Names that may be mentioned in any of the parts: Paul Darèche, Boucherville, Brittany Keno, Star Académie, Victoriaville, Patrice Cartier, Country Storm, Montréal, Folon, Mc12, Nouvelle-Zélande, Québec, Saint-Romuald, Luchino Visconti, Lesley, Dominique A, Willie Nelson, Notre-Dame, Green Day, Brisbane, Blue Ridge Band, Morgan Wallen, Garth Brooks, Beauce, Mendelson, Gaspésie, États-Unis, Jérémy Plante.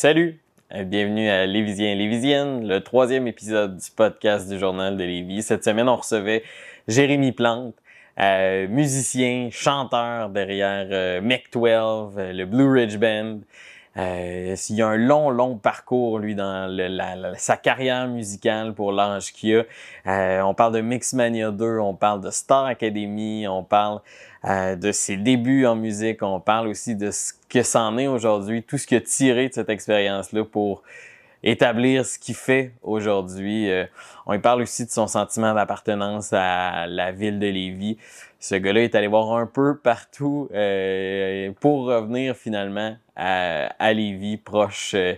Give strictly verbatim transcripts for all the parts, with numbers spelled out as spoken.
Salut! Bienvenue à Lévisien Lévisienne, le troisième épisode du podcast du Journal de Lévis. Cette semaine, on recevait Jérémy Plante, euh, musicien, chanteur derrière euh, M C douze, euh, le Blue Ridge Band. Euh, il y a un long, long parcours, lui, dans le, la, la, sa carrière musicale pour l'âge qu'il a. Euh, on parle de Mixmania deux, on parle de Star Académie, on parle euh, de ses débuts en musique, on parle aussi de ce que c'en est aujourd'hui, tout ce qu'il a tiré de cette expérience-là pour établir ce qu'il fait aujourd'hui. Euh, on y parle aussi de son sentiment d'appartenance à la ville de Lévis. Ce gars-là est allé voir un peu partout euh, pour revenir finalement à, à Lévis, proche euh,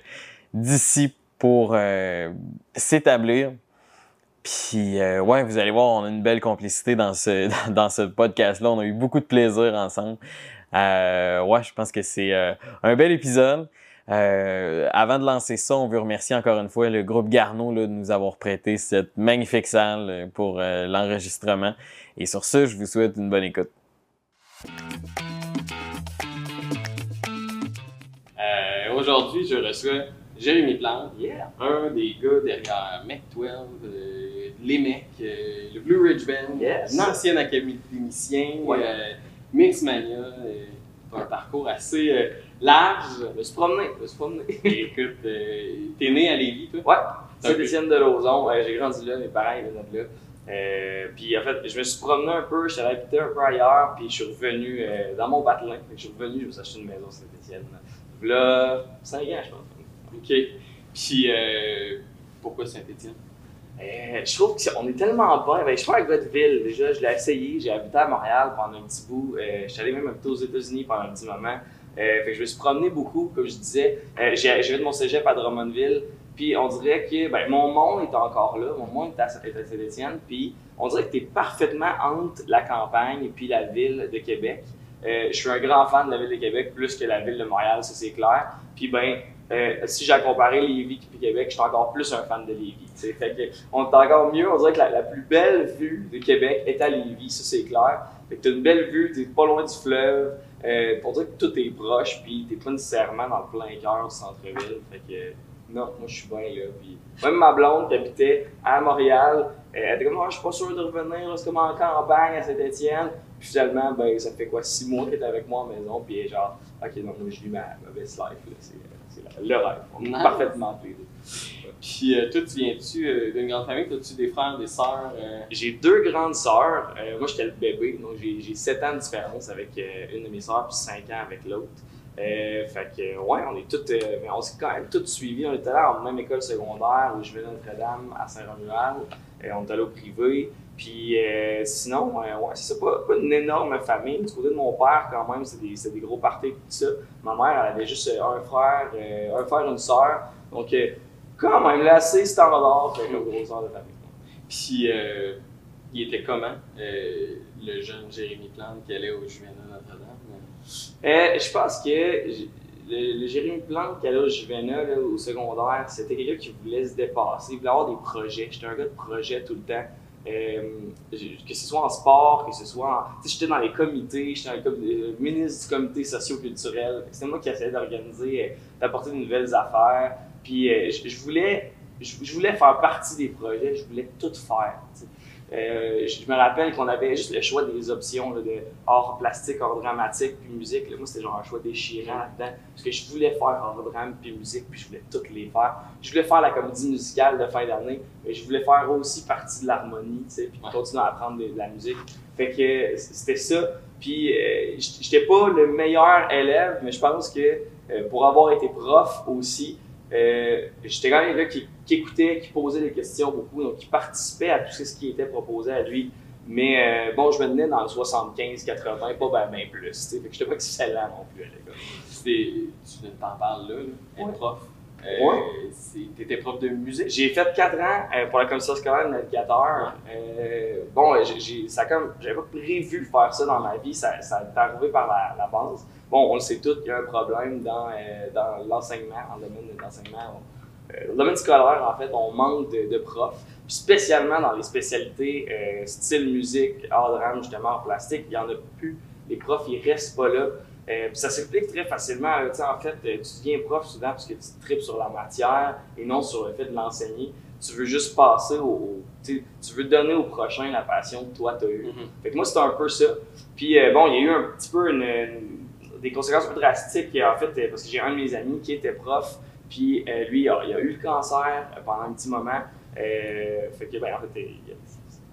d'ici, pour euh, s'établir. Puis, euh, ouais, vous allez voir, on a une belle complicité dans ce, dans, dans ce podcast-là. On a eu beaucoup de plaisir ensemble. Euh, ouais, je pense que c'est euh, un bel épisode. Euh, avant de lancer ça, on veut remercier encore une fois le groupe Garneau là, de nous avoir prêté cette magnifique salle pour euh, l'enregistrement. Et sur ce, je vous souhaite une bonne écoute. Euh, aujourd'hui, je reçois Jérémy Plante, yeah. un des gars derrière M C douze, euh, les mecs, euh, le Blue Ridge Band, yes. un ancien académicien, ouais. euh, Mixmania, euh, un parcours assez... Euh, large, je me suis promené, je me suis promené. Écoute, euh, t'es né à Lévis, toi? Ouais, Saint-Étienne de Lauzon, euh, j'ai grandi là, mes parents ils venaient de là. Euh, puis en fait, je me suis promené un peu, je suis allé habiter un peu ailleurs, puis je suis revenu euh, dans mon batelin. Je suis revenu, je me suis acheté une maison à Saint-Étienne. Là, cinq ans, je pense. OK. Puis euh, pourquoi Saint-Étienne? Euh, je trouve qu'on est tellement bon. Ben, je suis un gars de ville, déjà, je l'ai essayé, j'ai habité à Montréal pendant un petit bout. Euh, je suis allé même habiter aux États-Unis pendant un petit moment. Euh, fait que je me suis promené beaucoup, comme je disais. Euh, j'ai fait de mon cégep à Drummondville, puis on dirait que ben, mon monde est encore là, mon monde est à Saint-Étienne, puis on dirait que tu es parfaitement entre la campagne et puis la ville de Québec. Euh, je suis un grand fan de la ville de Québec, plus que la ville de Montréal, ça c'est clair. Puis ben, euh, si j'ai à comparer Lévis et Québec, je suis encore plus un fan de Lévis. T'sais. Fait que on est encore mieux, on dirait que la, la plus belle vue de Québec est à Lévis, ça c'est clair. Fait que tu as une belle vue, tu es pas loin du fleuve. Euh, pour dire que tout est proche, puis t'es pas nécessairement dans le plein cœur du centre-ville. Fait que, non, moi je suis bien là. Puis, même ma blonde qui habitait à Montréal, elle était comme, oh, je suis pas sûr de revenir, c'est comme en campagne à Saint-Étienne. Puis finalement, ben, ça fait quoi, six mois qu'elle était avec moi à la maison, puis genre, ok, donc moi je vis ma, ma best life, là, c'est, c'est la, le rêve. On est parfaitement plaisir. Puis, euh, toi, tu viens-tu euh, d'une grande famille? As-tu des frères, des sœurs? Euh... J'ai deux grandes sœurs. Euh, moi, j'étais le bébé, donc j'ai, j'ai sept ans de différence avec euh, une de mes sœurs, puis cinq ans avec l'autre. Euh, fait que, ouais, on est toutes, euh, on s'est quand même toutes suivies. On était là en même école secondaire, où je vais à Notre-Dame, à Saint-Romuald. Euh, on est allé au privé. Puis, euh, sinon, euh, ouais, c'est ça, pas, pas une énorme famille. Du côté de mon père, quand même, c'est des, c'est des gros parties et tout ça. Ma mère, elle avait juste euh, un frère, euh, un frère, une sœur. Donc, euh, quand même, là, c'est standard, fait que le gros sort de famille. Puis, euh, il était comment, euh, le jeune Jérémy Plante qui allait au Juvénat Notre-Dame? Euh, je pense que le, le Jérémy Plante qui allait au Juvénat, là, au secondaire, c'était quelqu'un qui voulait se dépasser, il voulait avoir des projets. J'étais un gars de projet tout le temps. Euh, que ce soit en sport, que ce soit en... J'étais dans les comités, j'étais dans les com... euh, ministre du comité socio-culturel. C'était moi qui essayais d'organiser, d'apporter de nouvelles affaires. Puis euh, je, je, voulais, je, je voulais faire partie des projets, je voulais tout faire. Euh, je, je me rappelle qu'on avait juste le choix des options là, de art plastique, art dramatique, puis musique. Là, moi, c'était genre un choix déchirant là-dedans. Parce que je voulais faire art drame, puis musique, puis je voulais toutes les faire. Je voulais faire la comédie musicale de fin d'année, mais je voulais faire aussi partie de l'harmonie, puis ouais. continuer à apprendre de, de la musique. Fait que c'était ça. Puis euh, j'étais pas le meilleur élève, mais je pense que euh, pour avoir été prof aussi, Euh, j'étais quand même là qui, qui écoutait, qui posait des questions beaucoup, donc qui participait à tout ce qui était proposé à lui. Mais euh, bon, je me tenais dans le soixante-quinze quatre-vingts, pas ben, ben plus, tu sais. Fait que j'étais pas excellent non plus à l'école. Tu ne t'en parles là, là ouais. prof. Euh, ouais. T'étais prof de musique. J'ai fait quatre ans euh, pour la commission scolaire de navigateur. Ouais. Euh, bon, j'ai, j'ai, ça comme, j'avais pas prévu faire ça dans ma vie, ça, ça est arrivé par la, la base. Bon, on le sait tous, il y a un problème dans, euh, dans l'enseignement, dans le domaine de l'enseignement. Euh, dans le domaine scolaire, en fait, on manque de, de profs, puis spécialement dans les spécialités euh, style musique, art drame, justement, en plastique, il n'y en a plus. Les profs, ils restent pas là. Euh, puis ça s'explique très facilement. Euh, en fait, euh, tu deviens prof souvent parce que tu tripes sur la matière et non sur le fait de l'enseigner. Tu veux juste passer au... Tu veux donner au prochain la passion que toi, tu as eue. Mm-hmm. Fait que moi, c'était un peu ça. Puis euh, bon, il y a eu un petit peu une, une, des conséquences plus drastiques, en fait, parce que j'ai un de mes amis qui était prof, puis euh, lui, il a, il a eu le cancer pendant un petit moment. Euh, fait que, ben, en fait, il,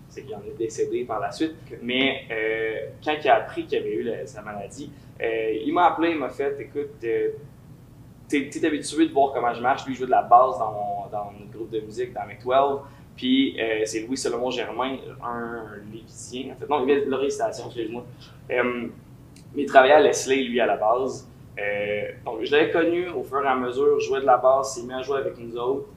c'est qu'il en est décédé par la suite. Mais euh, quand il a appris qu'il avait eu la, sa maladie, euh, il m'a appelé, il m'a fait « Écoute, euh, t'es, t'es habitué de voir comment je marche. » Lui, il joue de la basse dans mon, dans mon groupe de musique, dans Mc douze. Puis euh, c'est Louis-Salomon Germain, un Lévisien, en fait. Non, il vient de Loris Station, excuse-moi. Euh, mais il travaillait à Lesley, lui, à la base. Euh, donc, je l'avais connu au fur et à mesure, jouait de la basse, s'est mis à jouer avec nous autres,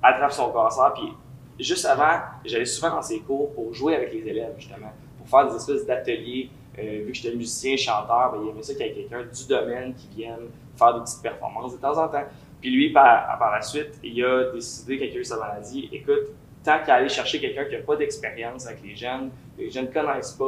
attrape son cancer. Puis juste avant, j'allais souvent dans ses cours pour jouer avec les élèves, justement, pour faire des espèces d'ateliers. Euh, vu que j'étais musicien, chanteur, ben, il aimait ça qu'il y ait quelqu'un du domaine qui vienne faire des petites performances de temps en temps. Puis lui, par, par la suite, il a décidé, quand il a eu sa maladie, écoute, tant qu'à aller chercher quelqu'un qui n'a pas d'expérience avec les jeunes, les jeunes ne connaissent pas,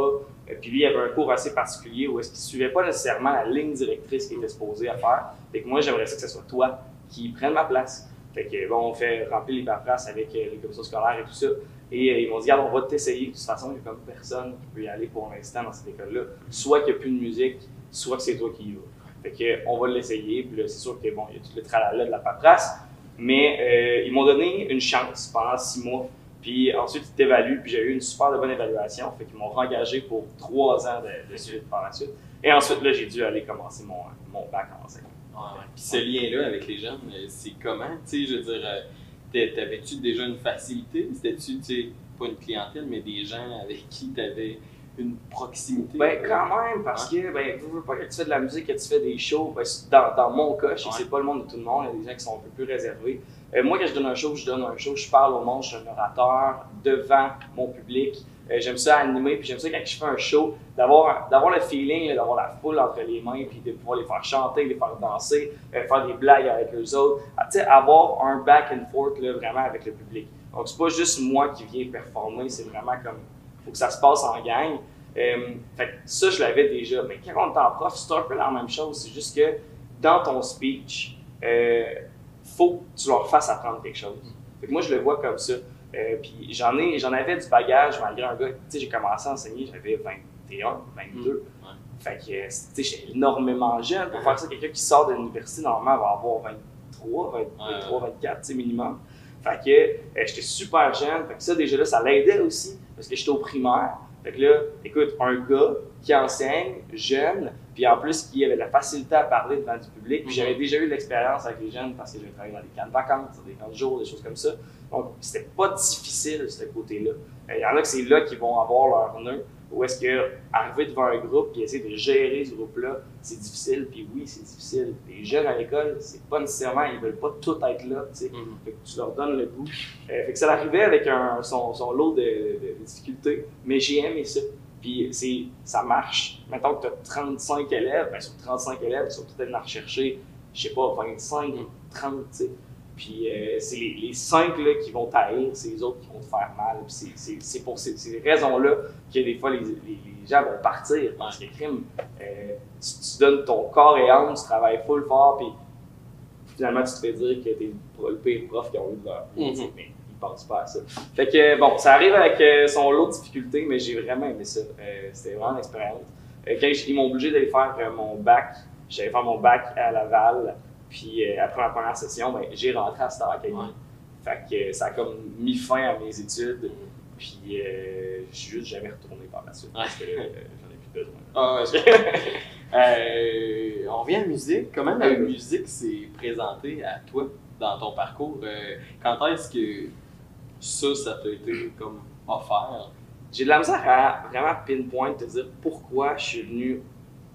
euh, puis lui, il avait un cours assez particulier où est-ce qu'il ne suivait pas nécessairement la ligne directrice qu'il était supposé à faire. Fait que moi, j'aimerais ça que ce soit toi qui prenne ma place. Fait que bon, on fait remplir les paperasses avec euh, les commissions scolaires et tout ça. Et euh, ils m'ont dit, regarde, on va t'essayer. De toute façon, il n'y a comme personne qui peut y aller pour l'instant dans cette école-là. Soit qu'il n'y a plus de musique, soit que c'est toi qui y vas. Fait que, on va l'essayer. Puis là, c'est sûr que bon, il y a tout le tralala de la paperasse. Mais euh, ils m'ont donné une chance pendant six mois. Puis ensuite, ils t'évaluent. Puis j'ai eu une super de bonne évaluation. Fait qu'ils m'ont engagé pour trois ans de, de suite par la suite. Et ensuite, là, j'ai dû aller commencer mon, mon bac en enseignement. Ah, puis ce lien-là avec les jeunes, c'est comment? Tu sais, je veux dire, t'avais-tu déjà une facilité? C'était-tu, tu sais, pas une clientèle, mais des gens avec qui t'avais une proximité? Ben, quand même, parce hein? que, ben, vous, quand tu fais de la musique, quand tu fais des shows, ben, dans, dans mon cas, je sais que c'est pas le monde de tout le monde, il y a des gens qui sont un peu plus réservés. Euh, moi, quand je donne un show, je donne un show, je parle au monde, je suis un orateur devant mon public. Euh, j'aime ça animer, puis j'aime ça quand je fais un show, d'avoir, d'avoir le feeling, d'avoir la foule entre les mains, puis de pouvoir les faire chanter, les faire danser, euh, faire des blagues avec eux autres. Ah, tu sais, avoir un back and forth là, vraiment avec le public. Donc, c'est pas juste moi qui viens performer, c'est vraiment comme, il faut que ça se passe en gang. Euh, fait que ça, je l'avais déjà. Mais quand on est en prof, c'est un peu la même chose. C'est juste que dans ton speech, euh, faut que tu leur fasses apprendre quelque chose. Fait que moi, je le vois comme ça. Euh, puis j'en ai, j'en avais du bagage malgré un gars, tu sais, j'ai commencé à enseigner, j'avais vingt et un, vingt-deux. Mmh, ouais. Fait que, tu sais, j'étais énormément jeune. Pour faire ça, quelqu'un qui sort de l'université, normalement, va avoir vingt-trois, vingt-trois, vingt-quatre, tu sais, minimum. Fait que, euh, j'étais super jeune. Fait que ça, déjà là, ça l'aidait aussi, parce que j'étais au primaire. Fait que là, écoute, un gars qui enseigne, jeune, puis en plus, qui avait de la facilité à parler devant du public. Puis j'avais déjà eu de l'expérience avec les jeunes parce que j'avais travaillé dans des camps de vacances, des camps de jour, des choses comme ça. Donc, c'était pas difficile, ce côté-là. Il y en a que c'est là qu'ils vont avoir leur nœud. Ou est-ce qu'arriver devant un groupe et essayer de gérer ce groupe-là, c'est difficile, puis oui, c'est difficile. Les jeunes à l'école, c'est pas nécessairement, ils veulent pas tout être là, tu sais. Mm-hmm. Fait que tu leur donnes le goût. Euh, fait que ça l'arrivait avec un, son, son lot de, de, de difficultés, mais j'ai aimé ça. Puis c'est, ça marche. Mettons que tu as trente-cinq élèves, bien sur trente-cinq élèves, ils sont peut-être en rechercher, je sais pas, vingt-cinq, trente, tu sais. Puis euh, c'est les, les cinq là, qui vont tailler, c'est les autres qui vont te faire mal. Puis c'est, c'est, c'est pour ces, ces raisons-là que des fois les, les, les gens vont partir. Parce que crime, euh, tu, tu donnes ton corps et âme, tu travailles full fort, puis finalement tu te fais dire que t'es le pire prof qui ont eu de leur vie. Mm-hmm. Mais ils pensent pas à ça. Fait que bon, ça arrive avec euh, son lot de difficultés, mais j'ai vraiment aimé ça. Euh, c'était vraiment une expérience. Euh, quand ils m'ont obligé d'aller faire euh, mon bac, j'allais faire mon bac à Laval. Puis euh, après la première session, ben, j'ai rentré à Star Académie. Ouais. Fait que euh, ça a comme mis fin à mes études. Puis euh, je suis juste jamais retourné par la suite. Parce que euh, j'en ai plus besoin. Ah, ouais, euh, on revient à la musique. Comment la euh, musique s'est présentée à toi dans ton parcours? Euh, quand est-ce que ça, ça t'a été comme offert? J'ai de la misère à vraiment pinpoint te dire pourquoi je suis venu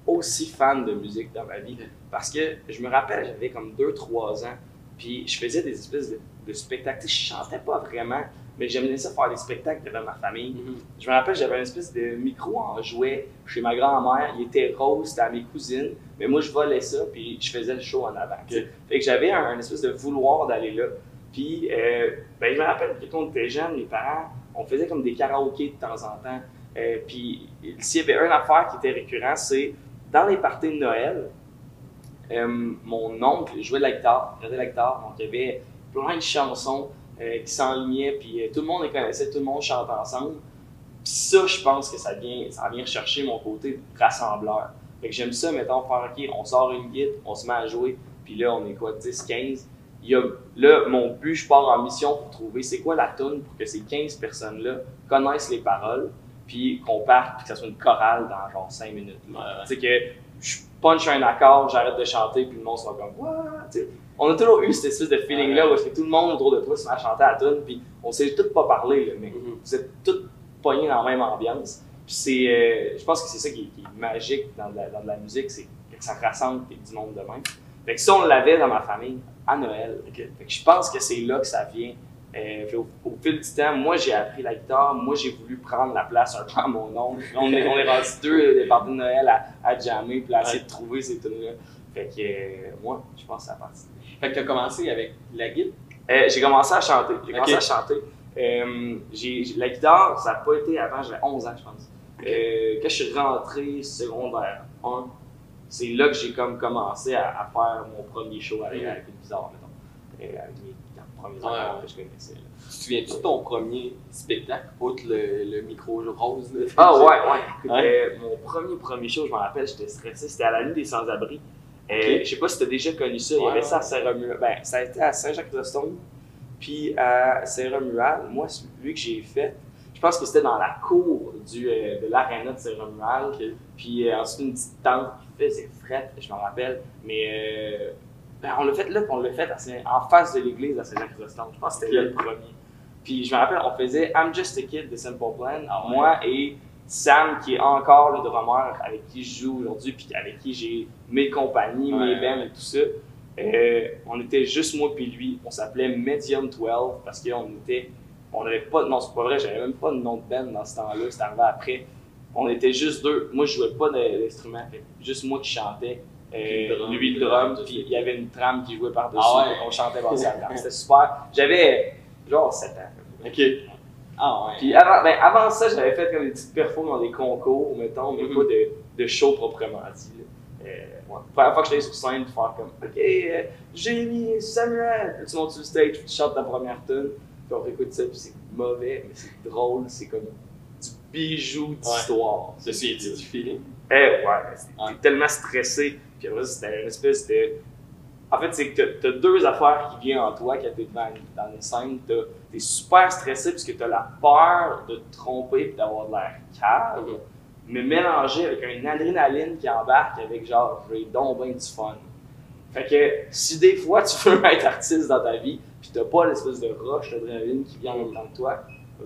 aussi fan de musique dans ma vie. Parce que je me rappelle, j'avais comme deux trois ans, puis je faisais des espèces de, de spectacles. Tu sais, je chantais pas vraiment, mais j'aimais ça faire des spectacles devant ma famille. Mm-hmm. Je me rappelle, j'avais une espèce de micro en jouet chez ma grand-mère. Il était rose, c'était à mes cousines, mais moi je volais ça, puis je faisais le show en avant. Okay. Fait que j'avais un, un espèce de vouloir d'aller là. Puis, euh, ben, je me rappelle que quand on était jeunes, mes parents, on faisait comme des karaokés de temps en temps. Euh, puis, s'il y avait une affaire qui était récurrente, c'est dans les parties de Noël, euh, mon oncle jouait de la guitare, il jouait de la guitare, donc il y avait plein de chansons euh, qui s'enlignaient, puis euh, tout le monde les connaissait, tout le monde chantait ensemble. Puis ça, je pense que ça vient, ça vient rechercher mon côté rassembleur. Fait que j'aime ça, mettons, faire OK, on sort une guide, on se met à jouer, puis là, on est quoi, dix, quinze? Il y a, là, mon but, je pars en mission pour trouver c'est quoi la toune pour que ces quinze personnes-là connaissent les paroles, puis qu'on parte, puis que ça soit une chorale dans genre cinq minutes. Ouais. Tu sais que je punch un accord, j'arrête de chanter, puis le monde sera comme « What? » On a toujours eu cette espèce de feeling-là où tout le monde autour de toi se met à chanter la toune, puis on sait tous pas parler, là, mais mm-hmm. vous êtes tous pognés dans la même ambiance. Puis c'est, euh, je pense que c'est ça qui est, qui est magique dans de, la, dans de la musique, c'est que ça rassemble du monde de même. Fait que ça, on l'avait dans ma famille à Noël. Okay. Fait que je pense que c'est là que ça vient. Euh, au, au fil du temps, moi j'ai appris la guitare, moi j'ai voulu prendre la place un peu à mon oncle. On est, on est rendu deux des parties de Noël à, à jammer puis à essayer de trouver ces tunes-là. Fait que euh, moi, je pense que ça a parti. Fait que tu as commencé avec la guide? Euh, j'ai commencé à chanter. J'ai okay. commencé à chanter. Euh, j'ai, la guitare, ça n'a pas été avant, j'avais onze ans je pense. Okay. Euh, quand je suis rentré secondaire un, c'est là que j'ai comme commencé à, à faire mon premier show avec, mmh. avec une guitare, mettons, euh, avec mes premiers ouais. accords que je connaissais. Là. Tu te souviens-tu de ton premier spectacle, outre le, le micro rose? Là, ah ouais, ouais. ouais. Euh, mon premier premier show, je me rappelle, j'étais stressé, c'était à la nuit des sans-abri. Euh, okay. Je sais pas si tu as déjà connu ça, ouais, il y avait ça à Saint-Romuald. Ben, ça a été à Saint-Jacques-de-Aston, puis à Saint-Romuald. Moi, celui que j'ai fait, je pense que c'était dans la cour du, euh, de l'aréna de Saint-Romuald. Okay. Puis euh, ensuite, une petite tente qui faisait frette, je m'en rappelle. Mais euh, ben, on l'a fait là, puis on l'a fait à, en face de l'église à Saint-Jacques-de-Aston. Je pense que c'était okay. là le premier. Puis je me rappelle, on faisait I'm Just a Kid de Simple Plan, ah, ouais. moi et Sam, qui est encore le drummer avec qui je joue aujourd'hui, puis avec qui j'ai mes compagnies, ouais. mes bands et tout ça. Euh, on était juste moi puis lui. On s'appelait Medium douze parce qu'on était. On n'avait pas de nom, c'est pas vrai, j'avais même pas de nom de band dans ce temps-là, c'est arrivé après. On était juste deux, moi je jouais pas d'instrument, juste moi qui chantais, euh, lui le drum, puis il y avait une trame qui jouait par-dessus, ah ouais. on chantait par-dessus la trame, c'était super. J'avais genre sept ans. Ok. Ah ouais. Puis avant, ben, avant ça, j'avais fait comme des petites perfos dans des concours, mettons, mais mm-hmm. pas de, de show proprement dit. La euh, ouais. première fois que j'allais sur scène, de faire comme OK, euh, Jérémy, Samuel, tu montes sur le stage, tu chantes ta première tune. Puis on réécoute ça, puis c'est mauvais, mais c'est drôle, c'est comme du bijou d'histoire. Ouais. C'est du feeling. Eh ouais, t'es ah. tellement stressé. Puis après, c'était une espèce de. En fait, c'est que t'as deux affaires qui viennent en toi quand t'es devant dans une scène. T'as, t'es super stressé parce que t'as la peur de te tromper et d'avoir de l'air calme, okay. mais mélangé avec une adrénaline qui embarque avec genre, j'ai donc bien du fun. Fait que si des fois tu veux être artiste dans ta vie, puis t'as pas l'espèce de rush d'adrénaline qui vient en même temps que toi,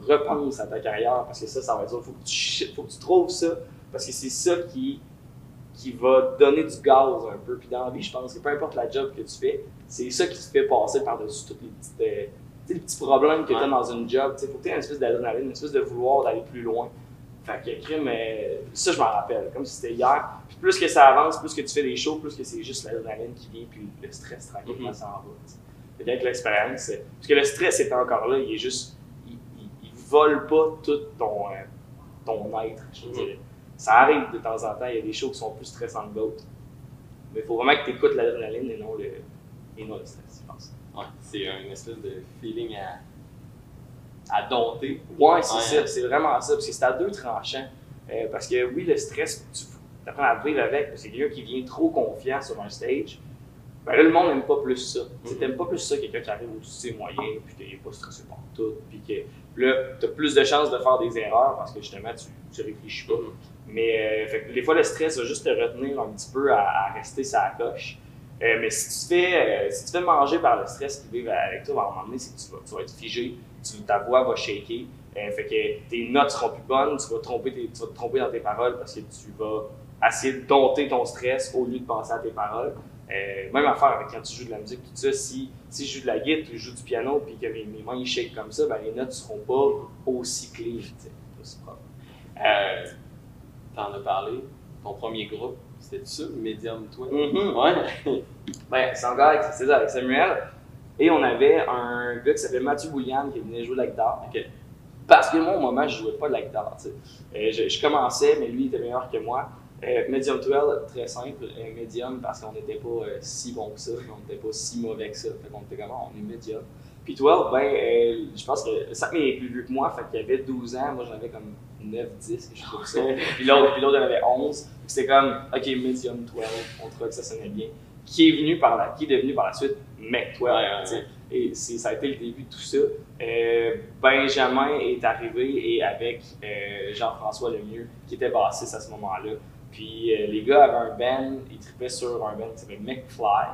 repense à ta carrière parce que ça, ça va être ça. Faut que tu, faut que tu trouves ça parce que c'est ça qui, qui va donner du gaz un peu. Puis dans la vie, je pense que peu importe la job que tu fais, c'est ça qui te fait passer par-dessus tous les petites, euh, les petits problèmes que t'as dans une job. T'sais, faut que t'aies une espèce d'adrénaline, une espèce de vouloir d'aller plus loin. Fait que crime, mais ça je m'en rappelle, comme si c'était hier. Puis plus que ça avance, plus que tu fais des shows, plus que c'est juste l'adrénaline qui vient, puis le stress tranquillement s'en va. Fait que avec l'expérience, parce que le stress est encore là, il est juste, il, il, il vole pas tout ton, ton être, je veux dire. Ça arrive de temps en temps, il y a des shows qui sont plus stressantes que d'autres. Mais il faut vraiment que tu écoutes l'adrénaline et non le, et non le stress, je pense. Ouais, c'est une espèce de feeling à... à dompter. Ouais, c'est ouais. ça, c'est vraiment ça, parce que c'est à deux tranchants. Euh, parce que oui, le stress, tu apprends à vivre avec, parce que quelqu'un qui vient trop confiant sur un stage, ben là, le monde n'aime pas plus ça. Mm-hmm. Tu n'aimes pas plus ça quelqu'un qui arrive au-dessus de ses moyens, puis qu'il n'est pas stressé par tout, puis que là, tu as plus de chances de faire des erreurs, parce que justement, tu ne réfléchis pas. Mm-hmm. Mais euh, fait que des fois, le stress va juste te retenir un petit peu à, à rester sur la coche. Euh, mais si tu, te fais, euh, si tu te fais manger par le stress qui vit avec toi, ben, à un moment donné, c'est que tu vas, tu vas être figé, tu, ta voix va shaker, euh, fait que tes notes seront plus bonnes, tu vas, tromper tes, tu vas te tromper dans tes paroles parce que tu vas essayer de dompter ton stress au lieu de penser à tes paroles. Euh, même affaire avec quand tu joues de la musique, tout ça, si, si je joue de la guitare ou je joue du piano puis que mes, mes mains ils shakent comme ça, ben, les notes ne seront pas aussi clean, aussi propre. Euh, T'en as parlé, ton premier groupe. C'était ça, Medium douze? Mm-hmm. Ouais. Ben, c'est encore avec, c'est ça, avec Samuel. Et on avait un gars qui s'appelait Mathieu Williams qui venait jouer de la guitare. Okay. Parce que moi, au moment, je jouais pas de la guitare. Euh, je, je commençais, mais lui, il était meilleur que moi. Euh, medium twelve, très simple. Euh, medium parce qu'on n'était pas euh, si bon que ça, on n'était pas si mauvais que ça. Fait qu'on était comme, on est medium. Puis douze, ben, euh, je pense que Sam est plus vieux que moi, fait qu'il avait douze ans, moi j'en avais comme neuf, dix, je trouve ça. Puis l'autre, puis l'autre en avait onze. C'était comme, ok, medium douze, on trouvait que ça sonnait bien. Qui est venu par la, qui est devenu par la suite Mc douze. Ouais, ouais. Et c'est, ça a été le début de tout ça. Euh, Benjamin est arrivé et avec euh, Jean-François Lemieux, qui était bassiste à ce moment-là. Puis euh, les gars avaient un band, ils tripaient sur un band qui s'appelait McFly.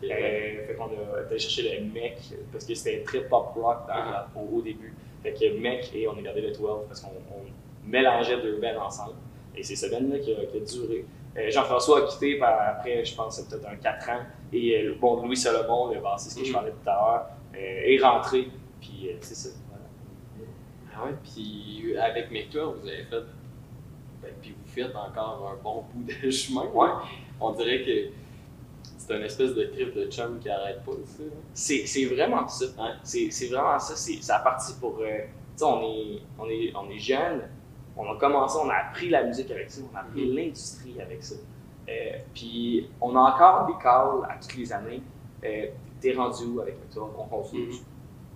Okay. Euh, fait qu'on a été chercher le Mec parce que c'était très pop rock dans, mm-hmm. la, au, au début. Fait que Mec et on a gardé le douze parce qu'on on mélangeait deux bands ensemble. Et c'est ce band-là qui a, qui a duré. Euh, Jean-François a quitté par, après, je pense, peut-être un quatre ans. Et euh, bon, Louis-Salomon, le bassiste que mm-hmm. je parlais tout à l'heure, euh, est rentré. Puis euh, c'est ça. Voilà. Ah ouais, puis avec Mc douze, vous avez fait. Ben, puis vous faites encore un bon bout de chemin. Ouais. On dirait que c'est une espèce de trip de chum qui n'arrête pas. Ça. C'est, c'est vraiment ça. Hein? C'est, c'est vraiment ça. C'est, ça a parti pour. Euh, tu sais, on est, on, est, on est jeunes. On a commencé, on a appris la musique avec ça, on a appris l'industrie avec ça. Euh, puis on a encore des calls à toutes les années. Euh, t'es rendu où avec toi? On continue. Mm-hmm.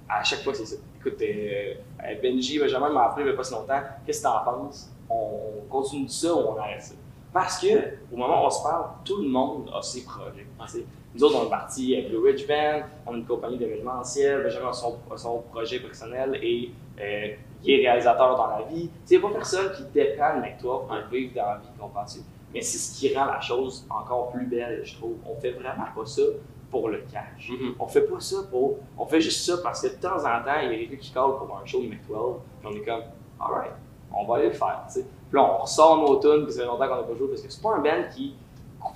À chaque fois, c'est ça. Écoute, euh, Benji, Benjamin m'a appris il n'y a pas si longtemps. Qu'est-ce que t'en penses? On continue ça ou on arrête ça? Parce que, au moment où on se parle, tout le monde a ses projets. T'sais. Nous autres, on est partis avec Blue Ridge Band, on est une compagnie d'événementiel, Benjamin a son, son projet personnel et euh, il est réalisateur dans la vie. Il n'y a pas personne qui dépend de toi pour vivre dans la vie qu'on pense. Mais c'est ce qui rend la chose encore plus belle, je trouve. On fait vraiment pas ça pour le cash. Mm-hmm. On fait pas ça pour. On fait juste ça parce que de temps en temps, il y a quelqu'un qui call pour un show de Mc douze, puis on est comme, alright, on va aller le faire. T'sais. Puis là, on ressort nos tunes, puis ça fait longtemps qu'on n'a pas joué, parce que c'est pas un band qui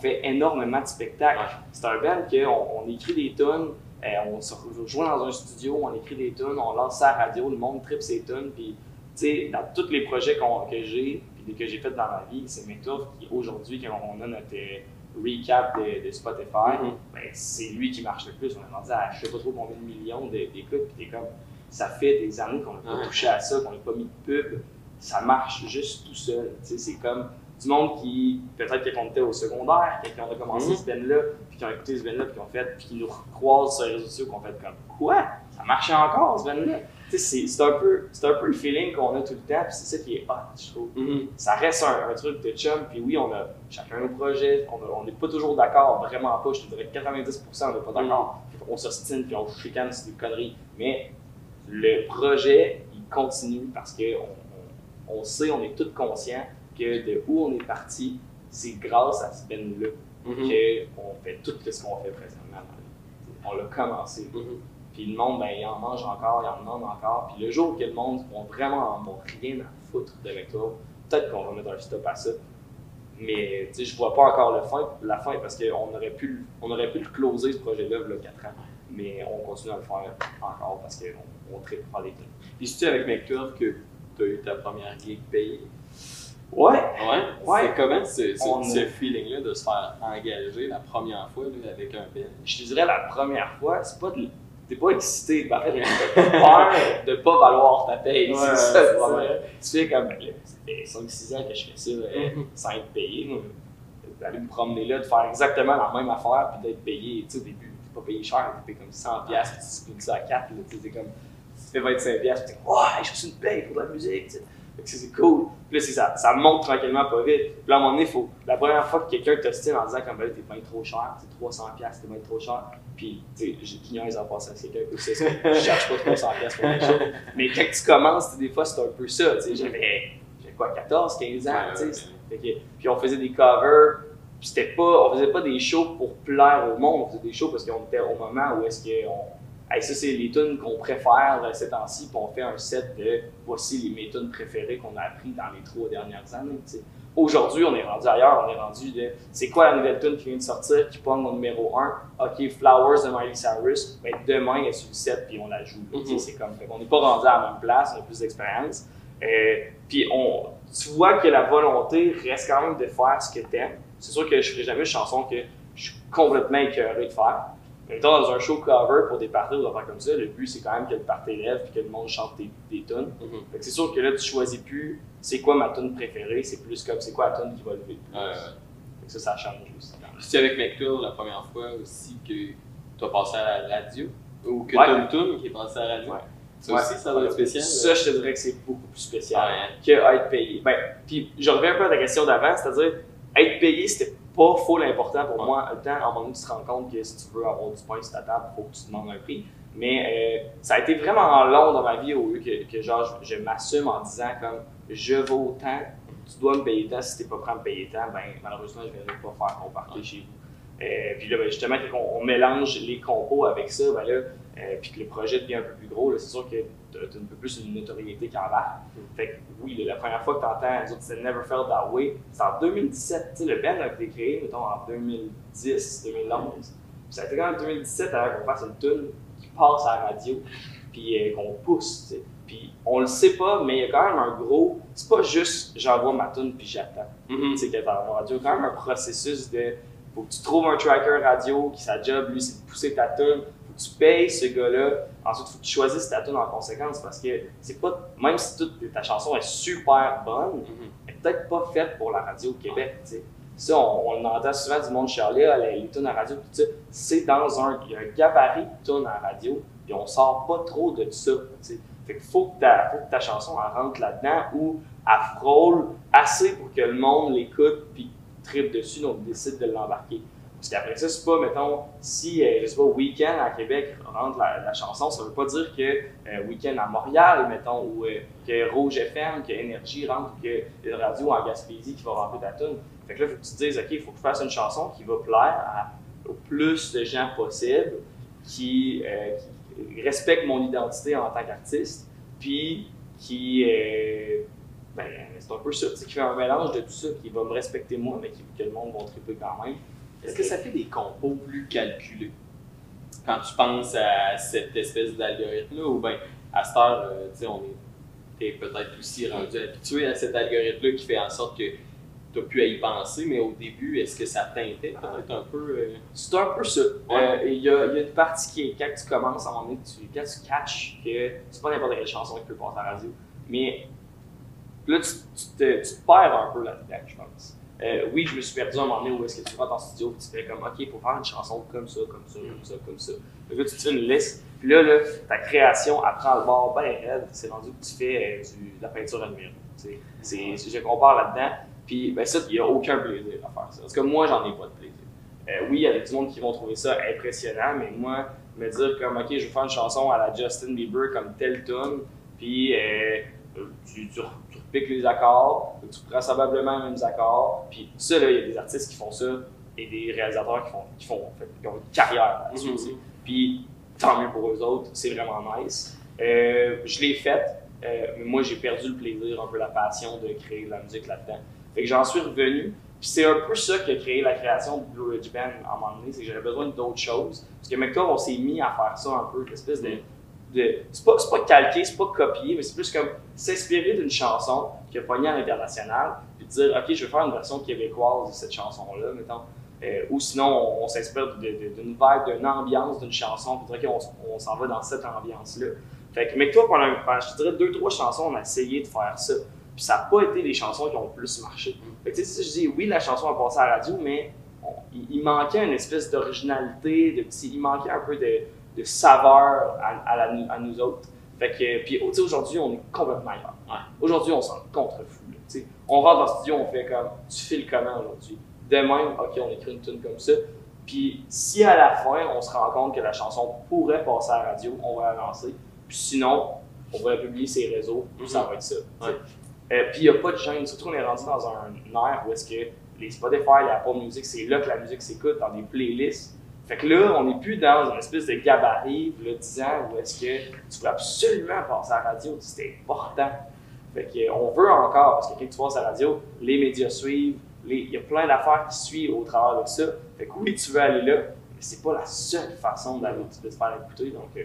fait énormément de spectacles. Ouais. C'est un band qu'on on écrit des tunes, euh, on se rejoint dans un studio, on écrit des tunes, on lance ça à la radio, le monde tripe ses tunes, puis tu sais, dans tous les projets qu'on, que j'ai, puis que j'ai fait dans ma vie, c'est Mc douze qui aujourd'hui, quand on a notre euh, recap de, de Spotify, mm-hmm. ben, c'est lui qui marche le plus. On a demandé à je sais pas trop combien de millions d'écoutes, puis t'es comme, ça fait des années qu'on n'a pas ouais. touché à ça, qu'on n'a pas mis de pub. Ça marche juste tout seul. T'sais, c'est comme du monde qui, peut-être qu'on était au secondaire, quand on a commencé mmh. ce band-là, puis qui ont écouté ce band-là, puis qui ont fait, puis qui nous croisent sur les réseaux sociaux, qu'on fait comme quoi? Ça marchait encore ce band-là? C'est, c'est, un peu, c'est un peu le feeling qu'on a tout le temps, puis c'est ça qui est hot, je trouve. Mmh. Ça reste un, un truc de chum, puis oui, on a chacun nos projets, on n'est pas toujours d'accord, vraiment pas. Je te dirais que quatre-vingt-dix pour cent on n'est pas d'accord. Mmh. On s'ostine, puis on chicane, c'est des conneries. Mais le projet, il continue parce que on, on sait, on est tous conscients que de où on est parti, c'est grâce à ce band-là mm-hmm. qu'on fait tout ce qu'on fait présentement. On l'a commencé. Mm-hmm. Puis le monde, ben, il en mange encore, il en demande encore. Puis le jour que le monde n'a vraiment on rien à foutre de Mc douze, peut-être qu'on va mettre un stop à ça. Mais je ne vois pas encore le fin, la fin parce qu'on aurait pu, on aurait pu le closer, ce projet-là, il y a quatre ans. Mais on continue à le faire encore parce qu'on tripe par les trucs. Puis c'est-tu avec Mc douze que tu as eu ta première gig payée? Ouais! Ouais! ouais. C'est comment c'est, c'est, ce a... feeling-là de se faire engager la première fois là, avec un band? Je te dirais la première fois, c'est pas de... t'es pas excité, par contre, t'as peur de pas valoir ta paye. Ouais, c'est ça le problème. Tu fais comme, ça fait cinq six ans que je fais ça mm-hmm. sans être payé. D'aller me promener là, de faire exactement la même affaire puis d'être payé. Tu sais, au début, t'es pas payé cher, t'es comme cent dollars puis tu expliques ça à quatre. Tu sais, comme. Tu fais vingt-cinq dollars, puis tu dis « Ouais, j'ai reçu une paye pour de la musique! » C'est cool. Puis là, c'est ça, ça monte tranquillement pas vite. Puis là, à un moment donné, faut, la première fois que quelqu'un t'ostine en disant comme « T'es bien trop cher, t'es trois cents dollars, t'es bien trop cher. » Puis, tu sais, j'ai en passant à quelqu'un qui sait ça, je cherche pas trois cents dollars pour quelque chose. Mais quand tu commences, des fois, c'est un peu ça. Tu sais, j'avais, j'avais quoi, quatorze, quinze ans, tu sais. Puis on faisait des covers. Puis c'était pas, on faisait pas des shows pour plaire au monde, on faisait des shows parce qu'on était au moment où est-ce qu'on... Hey, ça, c'est les tunes qu'on préfère ces temps-ci, puis on fait un set de voici mes tunes préférées qu'on a appris dans les trois dernières années. T'sais. Aujourd'hui, on est rendu ailleurs, on est rendu de c'est quoi la nouvelle tune qui vient de sortir, qui pogne au numéro un, ok, Flowers de Miley Cyrus, ben, demain elle est sur le set, puis on la joue. Mm-hmm. C'est comme, fait, on n'est pas rendu à la même place, on a plus d'expérience. Euh, puis on, tu vois que la volonté reste quand même de faire ce que t'aimes. C'est sûr que je ne ferai jamais une chanson que je suis complètement écœuré de faire. Mais dans un show cover pour des parties ou des affaires comme ça, le but c'est quand même que le party lève et que le monde chante des, des tunes. Mm-hmm. Fait que c'est sûr que là tu choisis plus c'est quoi ma tune préférée, c'est plus comme c'est quoi la tune qui va lever le plus. Ouais, ouais. Fait que ça, ça change aussi. C'est avec McTour la première fois aussi que tu as passé à la radio, ou que ouais. Tom Tom qui est passé à la radio. Ouais. Ça ouais. aussi, ça va être spécial. Ça, je te dirais que c'est beaucoup plus spécial ouais. qu'à être payé. Ben, puis je reviens un peu à ta question d'avant, c'est-à-dire, être payé, c'était pas full important pour ouais. moi. Le temps, à un moment donné, tu te rends compte que si tu veux avoir du pain sur ta table, il faut que tu demandes un prix. Mais euh, ça a été vraiment long dans ma vie au lieu que, que genre, je, je m'assume en disant comme je vaux tant, tu dois me payer tant, si t'es pas prêt à me payer tant, ben malheureusement je ne vais pas faire compartir ouais. chez vous. Euh, puis là, ben, justement, quand on, on mélange les compos avec ça, ben là, euh, puis que le projet devient un peu plus gros, c'est sûr que tu as un peu plus une notoriété qu'en bas. Fait que oui, la première fois que tu entends, les autres, c'est Never Felt That Way, c'est en deux mille dix-sept, tu sais, le band a été créé, mettons, en deux mille dix, deux mille onze. Ça a été quand même en deux mille dix-sept avant qu'on fasse une tune qui passe à la radio, puis euh, qu'on pousse, tu sais. Puis on le sait pas, mais il y a quand même un gros. C'est pas juste j'envoie ma tune puis j'attends. Tu sais, qu'elle est en radio, il y a quand même un processus de. Faut que tu trouves un tracker radio qui, sa job, lui, c'est de pousser ta tune. Faut que tu payes ce gars-là. Ensuite, faut que tu choisisses ta tune en conséquence parce que c'est pas. Même si toute ta chanson est super bonne, mm-hmm. elle est peut-être pas faite pour la radio au Québec, tu sais. Ça, on, on entend souvent du monde chialer, les tunes à radio, tout ça. C'est dans un, y a un gabarit de tunes à radio, puis on sort pas trop de ça, tu sais. Fait qu'il faut que ta, faut que ta chanson elle rentre là-dedans ou elle frôle assez pour que le monde l'écoute puis tripe dessus, donc décide de l'embarquer. Parce qu'après ça, c'est pas, mettons, si, euh, je sais pas, Week-end à Québec rentre la, la chanson, ça veut pas dire que euh, Week-end à Montréal, mettons, ou euh, que Rouge F M, que Énergie rentre, ou que une radio en Gaspésie qui va rentrer ta tune. Fait que là, faut que tu te dises, OK, il faut que je fasse une chanson qui va plaire à, au plus de gens possible, qui, euh, qui respecte mon identité en tant qu'artiste, puis qui euh, ben, c'est un peu ça, qui fait un mélange de tout ça, qui va me respecter moi, mais qui, que le monde va triper quand même. Est-ce que ça fait des compos plus calculés? Quand tu penses à cette espèce d'algorithme-là, ou bien à cette heure, euh, tu sais, on est peut-être aussi rendu habitué à cet algorithme-là qui fait en sorte que tu as pu à y penser, mais au début, est-ce que ça t'intègre peut-être un peu? Euh... C'est un peu ça. Ouais. Euh, il y a, il y a une partie qui est quand tu commences, à un moment donné, tu, quand tu catches que c'est pas n'importe quelle chanson qui peut passer à la radio, mais là, tu, tu, te, tu te perds un peu là-dedans, je pense. Euh, oui, je me suis perdu à un moment donné où est-ce que tu rentres en studio et tu fais comme, OK, pour faire une chanson comme ça, comme ça, comme ça, comme ça. Donc là, tu te fais une liste, puis là, là ta création, elle prend le bord bien raide, c'est rendu que tu fais euh, du, de la peinture à l'huile. Je compare là-dedans. Puis, ben ça, il n'y a aucun plaisir à faire ça. Parce que moi, j'en ai pas de plaisir. Euh, oui, il y a du monde qui vont trouver ça impressionnant, mais moi, me dire comme, OK, je vais faire une chanson à la Justin Bieber comme tel tune, puis euh, tu, tu, tu repiques les accords, tu prends probablement les mêmes accords. Puis ça, là, il y a des artistes qui font ça et des réalisateurs qui font, qui font, en fait, qui ont une carrière là-dessus aussi. Puis, tant mieux pour eux autres, c'est vraiment nice. Euh, je l'ai faite, euh, mais moi, j'ai perdu le plaisir, un peu la passion de créer de la musique là-dedans. Fait que j'en suis revenu, puis c'est un peu ça qui a créé la création de Blue Ridge Band à un moment donné, c'est que j'avais besoin d'autres choses. Parce que McTour, on s'est mis à faire ça un peu, une espèce de. de c'est pas, pas calqué, c'est pas copié, mais c'est plus comme s'inspirer d'une chanson qui a pogné à l'international, puis dire, OK, je vais faire une version québécoise de cette chanson-là, mettons. Euh, ou sinon, on, on s'inspire d'une vibe, d'une ambiance, d'une chanson, puis dire, OK, on, on s'en va dans cette ambiance-là. Fait que McTour, pendant, pendant, je te dirais, deux, trois chansons, on a essayé de faire ça. Puis ça n'a pas été les chansons qui ont le plus marché. Fait que tu sais, je dis, oui, la chanson a passé à la radio, mais on, il, il manquait une espèce d'originalité, de petit, il manquait un peu de, de saveur à, à, la, à nous autres. Fait que, puis tu sais, aujourd'hui, on est complètement ailleurs. Ouais. Aujourd'hui, on s'en contrefou. Tu sais, on rentre dans le studio, on fait comme, tu files comment aujourd'hui? Demain, OK, on écrit une tune comme ça. Puis si à la fin, on se rend compte que la chanson pourrait passer à la radio, on va la lancer. Puis sinon, on va la publier sur les réseaux, mm-hmm. ça va être ça. Ouais. Euh, puis il n'y a pas de gêne, surtout on est rendu dans un air où est-ce que les Spotify, les Apple Music, c'est là que la musique s'écoute, dans des playlists. Fait que là, on n'est plus dans une espèce de gabarit, le disant où est-ce que tu peux absolument passer à la radio, c'était important. Fait qu'on veut encore, parce que quand tu passes à la radio, les médias suivent, il y a plein d'affaires qui suivent au travers de ça. Fait que oui, tu veux aller là, mais c'est pas la seule façon d'aller, tu peux te faire écouter, donc euh,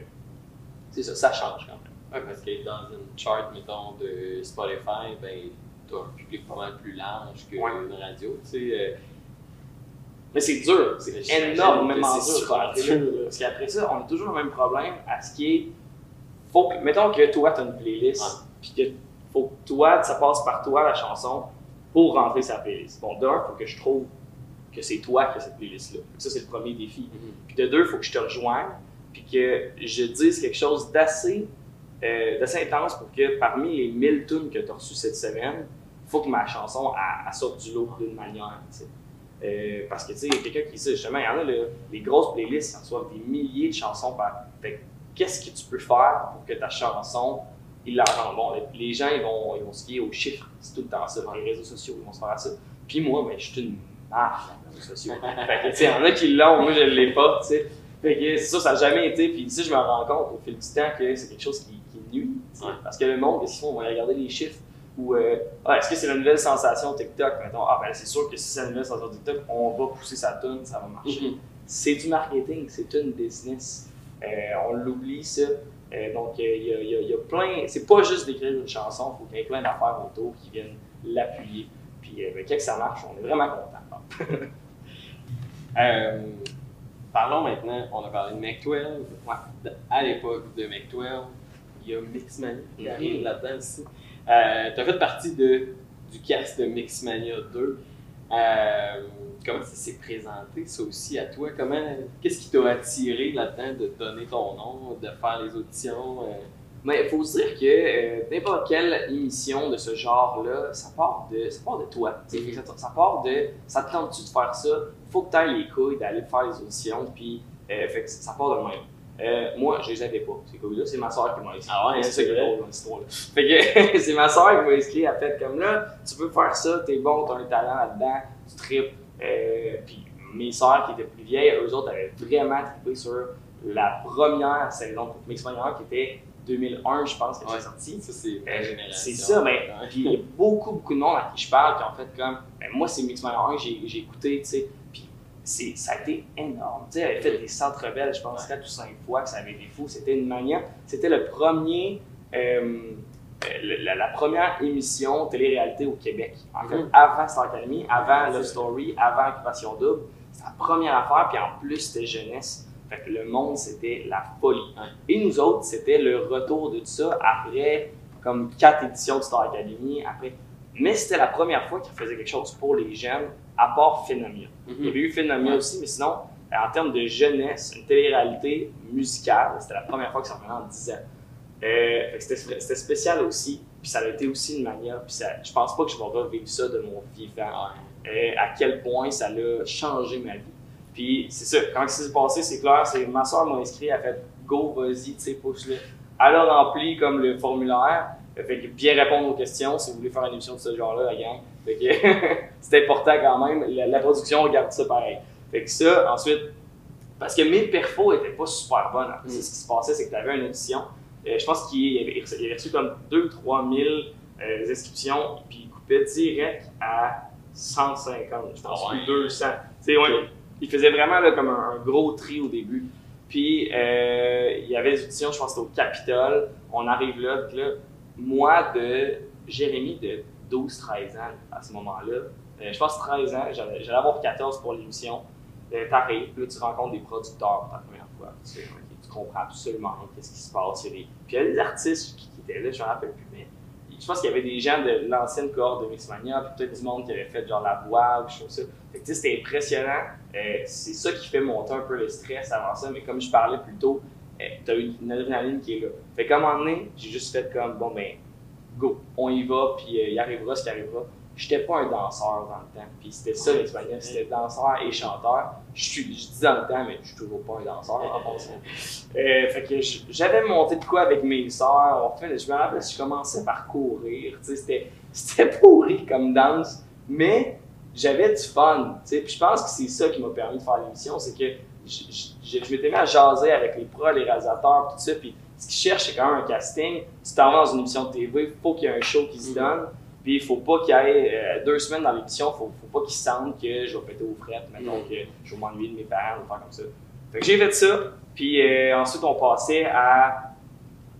c'est ça, ça change quand même. Oui, parce que dans une chart, mettons, de Spotify, ben, tu as un public pas mal plus large qu'une ouais. radio, tu sais. Mais c'est dur, c'est énormément dur. Super dur. dur. Parce qu'après ça, on a toujours le même problème à ce qui est. Faut que, mettons que toi, tu as une playlist, puis que faut que toi, ça passe par toi la chanson pour rentrer sa playlist. Bon, d'un, il faut que je trouve que c'est toi qui as cette playlist-là. Ça, c'est le premier défi. Mm-hmm. Puis de deux, il faut que je te rejoigne, puis que je dise quelque chose d'assez euh, d'assez intense pour que parmi les mille tunes que tu as reçues cette semaine, il faut que ma chanson elle, elle sorte du lot d'une manière. Euh, parce que, tu sais, il y a quelqu'un qui dit, justement, il y en a là, les grosses playlists, ils reçoivent des milliers de chansons par. Fait qu'est-ce que tu peux faire pour que ta chanson, ils la rendent bon? Les gens, ils vont, ils vont se fier aux chiffres, c'est tout le temps ça, dans les réseaux sociaux, ils vont se faire ça. Puis moi, ben, je suis une marche dans les réseaux sociaux. Fait que, tu sais, il y en a qui l'ont, moi, je ne l'ai pas, tu sais. Fait que, c'est ça, ça n'a jamais été. Puis ici, je me rends compte au fil du temps que c'est quelque chose qui, qui nuit. Ouais. Parce que le monde, qu'est-ce qu'ils font? On va regarder les chiffres. Ou, euh, ah, est-ce que c'est la nouvelle sensation TikTok? Mettons, ah, ben, c'est sûr que si c'est la nouvelle sensation TikTok, on va pousser sa tune, ça va marcher. Mm-hmm. C'est du marketing, c'est une business. Euh, on l'oublie, ça. Euh, donc, il y a, y, a, y a plein. C'est pas juste d'écrire une chanson, il faut qu'il y ait plein d'affaires autour qui viennent l'appuyer. Puis, euh, quand ça marche, on est vraiment content. euh, Parlons maintenant, on a parlé de Mc douze. Ouais. À l'époque de Mc douze, il y a Mixmania qui arrive là-dedans aussi. Euh, tu as fait partie de, du cast de Mixmania deux. Euh, comment ça s'est présenté, ça aussi, à toi? Comment, qu'est-ce qui t'a attiré là-dedans de donner ton nom, de faire les auditions? Euh? Mais il faut se dire que euh, n'importe quelle émission de ce genre-là, ça part de, ça part de toi. Mm-hmm. ça, ça part de « ça te tente-tu de faire ça? » Il faut que tu ailles les couilles d'aller faire les auditions, puis euh, fait que ça part de même. Euh, moi, je les avais pas, ces couilles-là. C'est ma soeur qui m'a inscrit. Ah ouais, c'est ça drôle dans l'histoire-là. Fait que c'est ma soeur qui m'a inscrit, elle fait comme là, tu peux faire ça, t'es bon, t'as un talent là-dedans, tu tripes. Euh, puis mes soeurs qui étaient plus vieilles, eux autres avaient vraiment trippé sur la première saison de Mixmania qui était deux mille un, je pense, que ouais, j'ai sorti. Ça, c'est ma génération. C'est ça, mais ben, il y a beaucoup, beaucoup de monde à qui je parle qui ont fait comme, ben, moi, c'est Mixmania un, j'ai, j'ai écouté, tu sais. C'est, ça a été énorme. Tu sais, elle avait fait des centres rebelles, je pense, quatre ou cinq fois que ça avait des fous. C'était une manière. C'était le premier, euh, la, la première émission télé-réalité au Québec. En fait, mm-hmm. avant Star Académie, avant mm-hmm. Love Story, avant Occupation Double. C'était la première affaire, puis en plus, c'était jeunesse. Fait que le monde, c'était la folie. Mm-hmm. Et nous autres, c'était le retour de tout ça après comme quatre éditions de Star Académie. Après. Mais c'était la première fois qu'ils faisaient quelque chose pour les jeunes, à part Phénomia. Mm-hmm. Il y avait eu Phénomia aussi, mais sinon, en termes de jeunesse, une télé-réalité musicale, c'était la première fois que ça revenait en dix ans. Euh, fait que c'était, c'était spécial aussi, puis ça a été aussi une manière, puis ça, je pense pas que je vais revivre ça de mon vivant, euh, à quel point ça l'a changé ma vie. Puis c'est ça, quand ça s'est passé, c'est clair, c'est, ma soeur m'a inscrit, elle a fait « Go, vas-y, tu sais, pousse-le ». Elle a rempli comme le formulaire. Fait que bien répondre aux questions si vous voulez faire une émission de ce genre-là, la gang. Fait que c'est important quand même. La, la production regarde ça pareil. Fait que ça, ensuite, parce que mes perfos n'étaient pas super bonnes. Mm. C'est ce qui se passait, c'est que tu avais une audition. Euh, je pense qu'il avait, il avait reçu comme deux ou trois mille euh, inscriptions, puis il coupait direct à cent cinquante, je pense, ou ouais. deux cents. Ouais, okay. Il faisait vraiment là, comme un, un gros tri au début. Puis euh, il y avait des auditions, je pense que c'était au Capitole. On arrive là, puis là, moi, de Jérémy de douze à treize ans à ce moment-là, euh, je pense treize ans, j'allais, j'allais avoir quatorze pour l'émission, euh, t'arrives, puis là tu rencontres des producteurs pour la première fois, tu, sais, okay, tu comprends absolument hein, qu'est-ce qui se passe, il y a des... puis il y a des artistes qui, qui étaient là, je ne me rappelle plus, mais je pense qu'il y avait des gens de l'ancienne cohorte de Mixmania, puis peut-être du monde qui avait fait genre la voix ou quelque chose comme ça, fait que, tu sais, c'était impressionnant, euh, c'est ça qui fait monter un peu le stress avant ça, mais comme je parlais plus tôt, t'as eu une adrénaline qui est là. Fait qu'à un moment donné, j'ai juste fait comme, bon ben, go, on y va, puis il euh, arrivera ce qui arrivera. J'étais pas un danseur dans le temps, puis c'était ça l'expérience, c'était danseur et chanteur. Je dis dans le temps, mais je suis toujours pas un danseur, en pensant. Euh, fait que j'avais monté de quoi avec mes sœurs, enfin, je me rappelle, je commençais par courir, tu sais, c'était, c'était pourri comme danse, mais j'avais du fun, tu sais, puis je pense que c'est ça qui m'a permis de faire l'émission, c'est que Je, je, je m'étais mis à jaser avec les pros, les réalisateurs, tout ça, puis ce qu'ils cherchent, c'est quand même un casting. Tu t'en vas dans une émission de T V, il faut qu'il y ait un show qui se donne, puis il faut pas qu'il y ait euh, deux semaines dans l'émission, il faut, faut pas qu'ils sentent que je vais péter aux frettes, maintenant mm. que je vais m'ennuyer de mes parents, ou faire comme ça. Fait que j'ai fait ça, puis euh, ensuite on passait à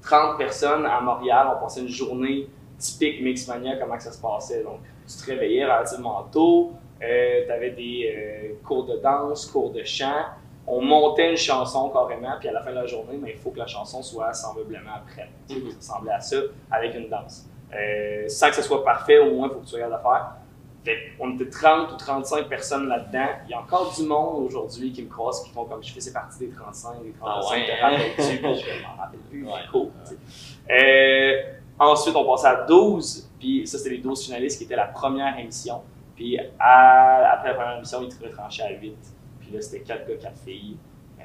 trente personnes à Montréal, on passait une journée typique Mixmania, comment que ça se passait. Donc tu te réveillais relativement tôt, euh, tu avais des euh, cours de danse, cours de chant. On montait une chanson carrément, puis à la fin de la journée, mais il faut que la chanson soit semblablement prête. Mm-hmm. Ça ressemblait à ça avec une danse. Euh, sans que ce soit parfait, au moins, il faut que tu regardes l'affaire. On était trente ou trente-cinq personnes là-dedans. Il y a encore du monde aujourd'hui qui me croise, qui font comme je faisais partie des trente-cinq, des trente-cinq, ah ouais. Dessus, puis je m'en rappelle plus, ouais. Cool. Ouais. Euh, ensuite, on passait à douze, puis ça, c'était les douze finalistes qui étaient la première émission. Puis à, après la première émission, ils étaient retranchés à huit. Puis là, c'était quatre gars, quatre filles. Euh,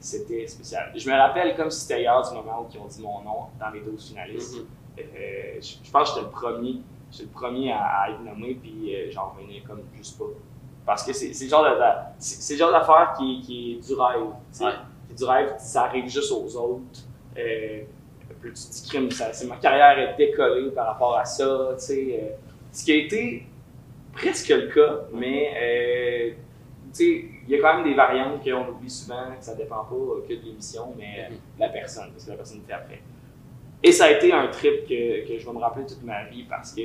c'était spécial. Je me rappelle comme si c'était hier du moment où ils ont dit mon nom dans les douze finalistes. Mm-hmm. Euh, je, je pense que j'étais le premier, j'étais le premier à, à être nommé, puis euh, j'en revenais comme juste pas. Parce que c'est le genre d'affaire qui, qui est du rêve, tu sais. Ouais. Qui est du rêve, ça arrive juste aux autres. Euh, plus tu dis crime, ça, ma carrière est décollée par rapport à ça, tu sais. Euh, ce qui a été presque le cas, mais euh, tu sais, il y a quand même des variantes qu'on oublie souvent, que ça dépend pas que de l'émission, mais mm-hmm. euh, la personne, parce que la personne fait après. Et ça a été un trip que, que je vais me rappeler toute ma vie parce que,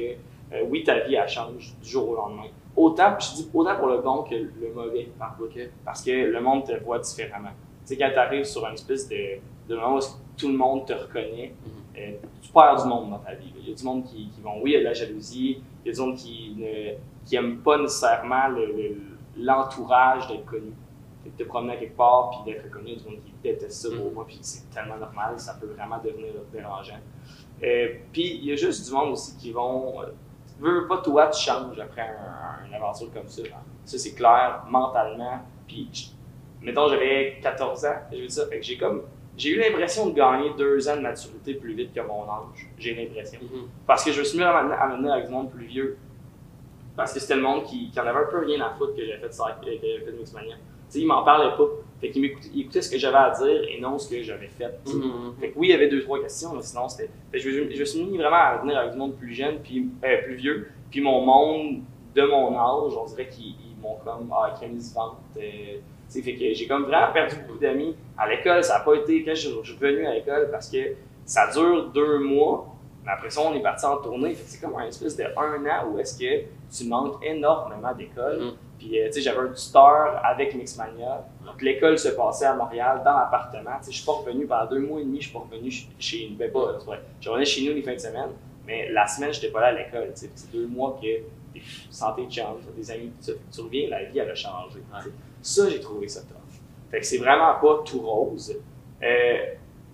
euh, oui, ta vie, elle change du jour au lendemain. Autant, je dis autant pour le bon que le mauvais, par okay. Parce que le monde te voit différemment. Tu sais, quand tu arrives sur une espèce de, de moment où tout le monde te reconnaît, mm-hmm. euh, tu perds du monde dans ta vie. Il y a du monde qui, qui vont, oui, il y a de la jalousie, il y a du monde qui ne qui aime pas nécessairement l'entourage le, le, d'être connu. De te promener à quelque part, puis d'être reconnu, du monde qui déteste ça pour moi, puis c'est tellement normal, ça peut vraiment devenir dérangeant. Euh, puis il y a juste du monde aussi qui vont, euh, veux pas toi, tu changes après un, un, une aventure comme ça. Ça c'est clair, mentalement, puis mettons j'avais quatorze ans, je veux dire ça, fait que j'ai comme, j'ai eu l'impression de gagner deux ans de maturité plus vite que mon âge, j'ai l'impression. Mm-hmm. Parce que je me suis mis à m'amener avec du monde plus vieux, parce que c'était le monde qui, qui en avait un peu rien à foutre que j'avais fait de, de Mixmania. T'sais, il m'en parlait pas. Fait qu'il m'écoutait, il écoutait ce que j'avais à dire et non ce que j'avais fait. Mm-hmm. Fait que oui, il y avait deux, trois questions, mais sinon c'était. Je, je, je me suis mis vraiment à venir avec du monde plus jeune, puis euh, plus vieux. Puis mon monde de mon âge, on dirait qu'ils m'ont comme ah, ils vendent. Euh, fait que j'ai comme vraiment perdu beaucoup d'amis. À l'école, ça n'a pas été. Quand je, je suis revenu à l'école, parce que ça dure deux mois, mais après ça, on est parti en tournée. Fait que c'est comme une espèce de un an où est-ce que tu manques énormément d'école. Mm-hmm. Puis, tu sais, j'avais un tuteur avec Mixmania. Donc, l'école se passait à Montréal, dans l'appartement. Tu sais, je suis pas revenu pendant deux mois et demi, je suis pas revenu chez nous. Ben, pas, ouais. Je revenais chez nous les fins de semaine, mais la semaine, j'étais pas là à l'école. Tu sais, c'est deux mois que tes santé change, des amis, tu, tu reviens, la vie, elle a changé. Ouais. Ça, j'ai trouvé ça top. Fait que c'est vraiment pas tout rose, euh,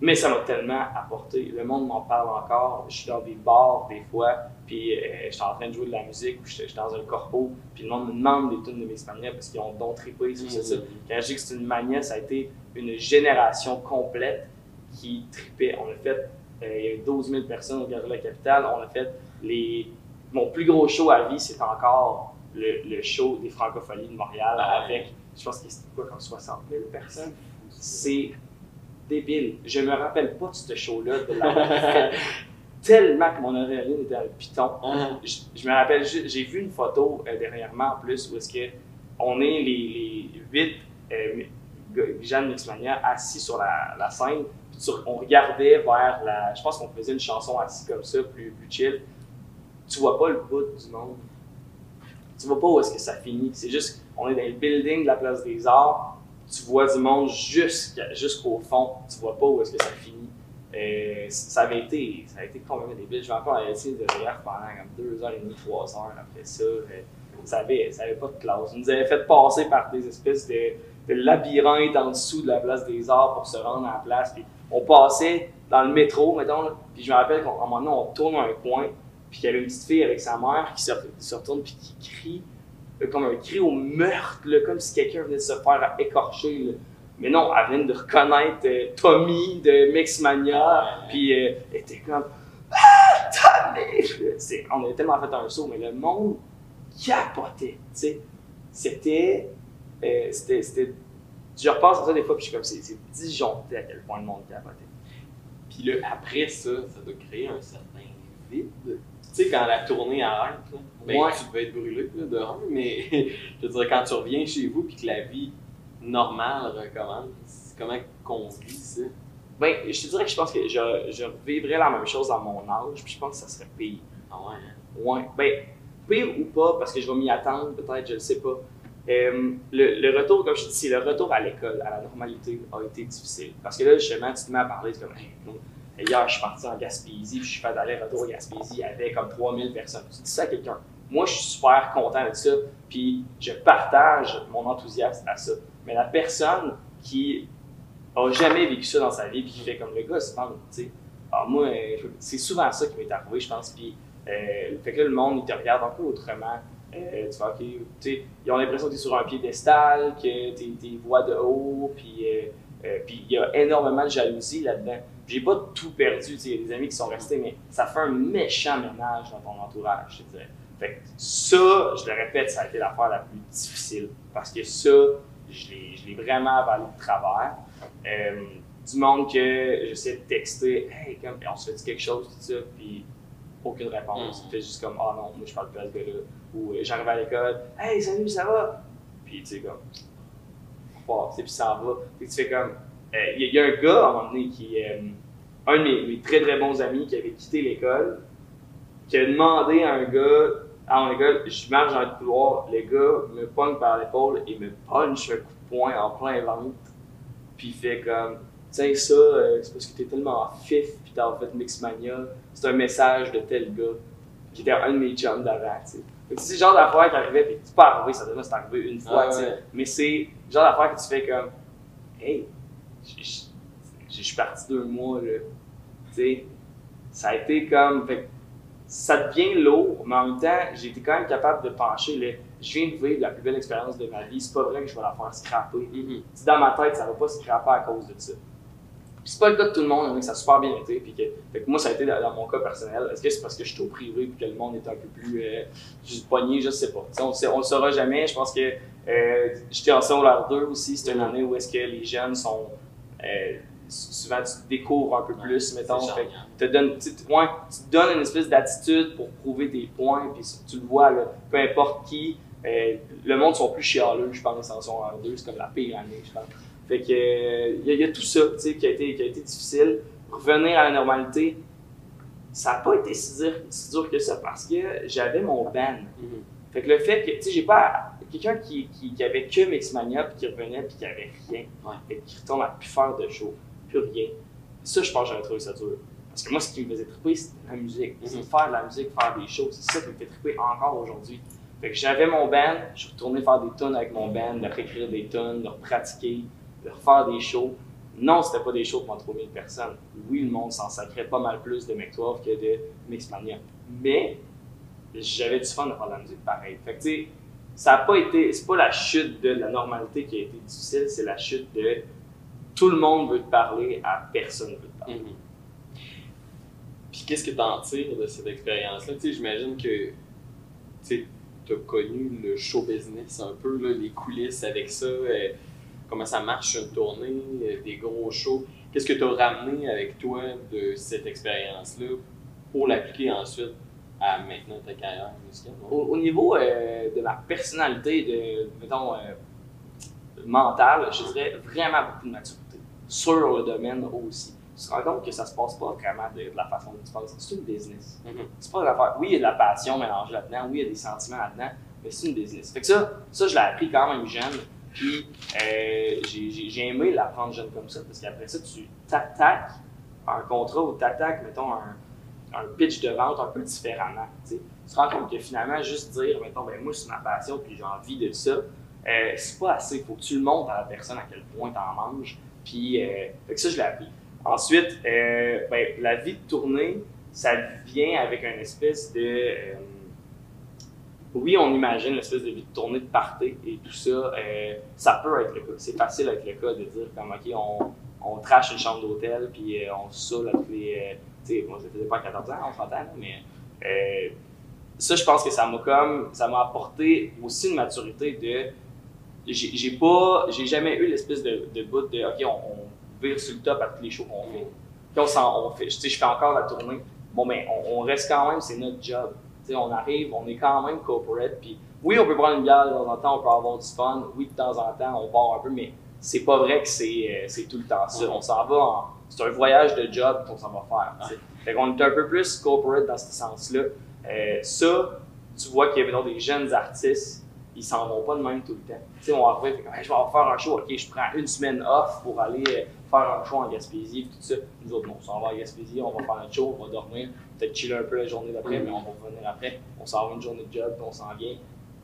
mais ça m'a tellement apporté. Le monde m'en parle encore. Je suis dans des bars, des fois. Puis euh, j'étais en train de jouer de la musique, ou j'étais dans un corpo, puis le monde me demande des tunes de Mixmania parce qu'ils ont donc trippé, c'est ça. Quand je dis que c'est une mania, ça a été une génération complète qui trippait. On a fait, euh, il y a eu douze mille personnes au Gardien de la Capitale, on a fait les... Mon plus gros show à vie, c'est encore le, le show des Francophonies de Montréal ah, avec, ouais. Je pense que c'était quoi, comme soixante mille personnes. C'est débile. Je me rappelle pas de ce show-là de la tellement que mon adrénaline était à le piton. Mm-hmm. je, je me rappelle, j'ai vu une photo euh, dernièrement en plus où est-ce que on est les huit euh, gens de Mixmania assis sur la, la scène. Puis sur, on regardait vers la... Je pense qu'on faisait une chanson assis comme ça, plus, plus chill. Tu vois pas le bout du monde. Tu vois pas où est-ce que ça finit. C'est juste, on est dans le building de la Place des Arts. Tu vois du monde jusqu'à, jusqu'au fond. Tu vois pas où est-ce que ça finit. Euh, ça avait été, ça a été complètement débile. Je vais encore essayer de rire pendant comme deux heures et demie, trois heures après ça. Ça avait, ça avait pas de classe. On nous avait fait passer par des espèces de, de labyrinthes en dessous de la Place des Arts pour se rendre à la place. Puis on passait dans le métro, mettons, puis je me rappelle qu'à un moment donné, on tourne un coin, puis qu'il y avait une petite fille avec sa mère qui se, se retourne puis qui crie, euh, comme un cri au meurtre, là, comme si quelqu'un venait de se faire écorcher. Là. Mais non, elle venait de reconnaître euh, Tommy de Mixmania, puis euh, elle était comme « Ah, Tommy! » On avait tellement fait un saut, mais le monde capotait, tu sais. C'était... Euh, je repense à ça des fois, puis je suis comme « C'est disjoncté à quel point le monde capotait. » Puis là, après ça, ça doit créer un certain vide. Tu sais, quand la tournée arrête, là, ben, ouais. Tu devais être brûlé là, de un, mais je veux dire, quand tu reviens chez vous, puis que la vie normal recommence. Comment qu'on vit ça? Ben, je te dirais que je pense que je, je vivrais la même chose à mon âge, puis je pense que ça serait pire. Ah ouais? Ouais. Ben, pire ou pas, parce que je vais m'y attendre, peut-être, je le sais pas. Euh, le, le retour, comme je te dis, le retour à l'école, à la normalité, a été difficile. Parce que là, justement, tu te mets à parler, tu es comme, hey, Hier, je suis parti en Gaspésie, puis je suis fait d'aller-retour à Gaspésie avec comme trois mille personnes. Tu dis ça à quelqu'un. Moi, je suis super content de ça, puis je partage mon enthousiasme à ça. Mais la personne qui n'a jamais vécu ça dans sa vie, puis qui fait comme le gars, c'est pas, tu sais. Alors moi, c'est souvent ça qui m'est arrivé, je pense. Puis euh, fait que là, le monde, il te regarde un peu autrement. Euh, tu vois, okay, t'sais, ils ont l'impression que tu es sur un piédestal, que tu es voix de haut, puis euh, euh, il y a énormément de jalousie là-dedans. J'ai pas tout perdu, il y a des amis qui sont restés, mais ça fait un méchant ménage dans ton entourage, je te dirais. Fait que ça, je le répète, ça a été l'affaire la plus difficile, parce que ça, je l'ai, je l'ai vraiment avalé de travers. Euh, du monde que j'essaie de texter, hey, comme, on se fait-tu quelque chose, tout ça, puis aucune réponse. C'était juste comme, ah oh non, moi je parle plus à ce gars-là. Ou j'arrive à l'école, hey, salut, ça va? Puis tu sais, comme, wow, puis ça en va. Puis tu fais comme, il y, y a un gars à un moment donné qui est euh, un de mes, mes très très bons amis qui avait quitté l'école, qui a demandé à un gars, à mon école, je marche dans le couloir, le gars me pogne par l'épaule et me punch un coup de poing en plein ventre. Puis il fait comme, tiens ça, euh, c'est parce que t'es tellement fif pis t'as fait Mixmania, c'est un message de tel gars qui était un de mes chums d'avant, tu sais. C'est le genre d'affaire qui arrivait, pis tu peux arriver, ça devait arriver une fois, ah, tu sais. Ouais. Mais c'est le genre d'affaire que tu fais comme, hey, je suis parti deux mois, là, tu sais. Ça a été comme, fait, ça devient lourd, mais en même temps, j'ai été quand même capable de pencher, là, je viens de vivre la plus belle expérience de ma vie, c'est pas vrai que je vais la faire scraper. Mm-hmm. Dans ma tête, ça va pas se scraper à cause de ça. C'est pas le cas de tout le monde, mais ça a super bien été. Puis que, fait que moi, ça a été dans, dans mon cas personnel. Est-ce que c'est parce que je suis au privé et que le monde est un peu plus euh, pogné? Je sais pas. On, on le saura jamais. Je pense que euh, j'étais en secondaire deux aussi. C'est une année où est-ce que les jeunes sont. Euh, souvent, tu te découvres un peu ouais, plus, mettons. Fait, te donne, tu, ouais, tu te donnes une espèce d'attitude pour prouver tes points. Puis tu le vois, là, peu importe qui. Euh, le monde sont plus chialeux, je pense, en secondaire deux. C'est comme la pire année, je pense. Fait que il euh, y, y a tout ça qui a, été, qui a été difficile. Revenir à la normalité, ça n'a pas été si dur, si dur que ça parce que j'avais mon ban. Mm-hmm. Fait que le fait que, tu sais, j'ai pas quelqu'un qui, qui, qui avait que Mixmania puis qui revenait puis qui avait rien, ouais. Fait qui retourne à plus faire de show, plus rien. Ça, je pense que j'aurais trouvé ça dur. Parce que moi, ce qui me faisait triper, c'était la musique. Mm-hmm. C'est faire de la musique, faire des shows. C'est ça qui me fait triper encore aujourd'hui. Fait que j'avais mon ban, je retournais faire des tonnes avec mon ban, de réécrire des tonnes, de pratiquer. De refaire des shows. Non, c'était pas des shows pour trois mille personnes. Oui, le monde s'en sacrait pas mal plus de Mc douze que de Mixmania. Mais j'avais du fun de faire de la musique pareil. Fait que tu sais, ça a pas été. C'est pas la chute de la normalité qui a été difficile, c'est la chute de tout le monde veut te parler à personne veut te parler. Mm-hmm. Puis qu'est-ce que t'en tires de cette expérience-là? Tu sais, j'imagine que tu as connu le show business un peu, là, les coulisses avec ça. Euh, Comment ça marche une tournée, des gros shows. Qu'est-ce que tu as ramené avec toi de cette expérience-là pour l'appliquer ensuite à maintenant ta carrière musicale? Au, au niveau euh, de ma personnalité, de, mettons, euh, mentale, je dirais vraiment beaucoup de maturité. Sur le domaine aussi. Tu te rends compte que ça se passe pas vraiment de, de la façon dont tu penses. C'est une business. Mm-hmm. C'est pas une affaire. Oui, il y a de la passion mélangée là-dedans, oui, il y a des sentiments là-dedans, mais c'est une business. Fait que ça, ça je l'ai appris quand même jeune. Puis euh, j'ai, j'ai aimé l'apprendre jeune comme ça, parce qu'après ça, tu t'attaques à un contrat ou t'attaques, mettons, un, un pitch de vente un peu différemment. T'sais. Tu te rends compte que finalement, juste dire, mettons, ben moi, c'est ma passion puis j'ai envie de ça, euh, c'est pas assez. Faut que tu le montres à la personne à quel point t'en manges. Puis, euh, fait que ça, je l'ai appris. Ensuite, euh, ben, la vie de tournée, ça vient avec une espèce de. Euh, Oui, on imagine l'espèce de vie de tournée de party et tout ça, euh, ça peut être le cas. C'est facile avec le cas de dire comme, ok, on, on trash une chambre d'hôtel puis euh, on se saoule avec les. Euh, tu sais, moi je le faisais pas à quatorze ans, on s'entend, mais euh, ça, je pense que ça m'a comme. Ça m'a apporté aussi une maturité de. J'ai, j'ai pas. J'ai jamais eu l'espèce de, de bout de, ok, on, on vire sur le top à tous les shows qu'on fait. Puis on s'en. On fait, tu sais, je fais encore la tournée. Bon, mais ben, on, on reste quand même, c'est notre job. T'sais, on arrive, on est quand même corporate, puis oui, on peut prendre une bière de temps en temps, on peut avoir du fun, oui, de temps en temps, on part un peu, mais c'est pas vrai que c'est, euh, c'est tout le temps ça. Mm-hmm. On s'en va, en, c'est un voyage de job qu'on s'en va faire. Mm-hmm. Fait qu'on est un peu plus corporate dans ce sens-là. Euh, ça, tu vois qu'il y a des jeunes artistes, ils s'en vont pas de même tout le temps. Tu sais, on va arriver, fait, hey, je vais faire un show, ok, je prends une semaine off pour aller faire un show en Gaspésie, tout ça. Nous autres, non, on s'en va à Gaspésie, on va faire notre show, on va dormir, peut-être chiller un peu la journée d'après, mais on va revenir après, on s'en va une journée de job, puis on s'en vient.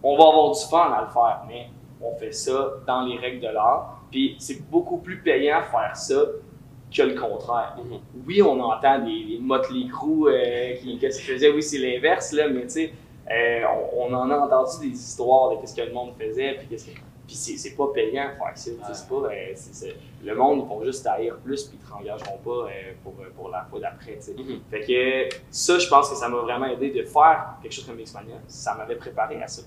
On va avoir du fun à le faire, mais on fait ça dans les règles de l'art, puis c'est beaucoup plus payant faire ça que le contraire. Mm-hmm. Oui, on entend des, des Motley Crue euh, qui, qu'est-ce qu'ils faisaient, oui, c'est l'inverse, là, mais tu sais, Euh, on, on en a entendu des histoires de qu'est-ce que le monde faisait, puis qu'est-ce que... Puis c'est, c'est pas payant faire ça, ouais. c'est pas... Euh, c'est, c'est... Le monde, ils vont juste taire plus, puis ils te rengageront pas euh, pour, pour la fois d'après, tu sais. Mm-hmm. Fait que ça, je pense que ça m'a vraiment aidé de faire quelque chose comme Mixmania, ça m'avait préparé à ça.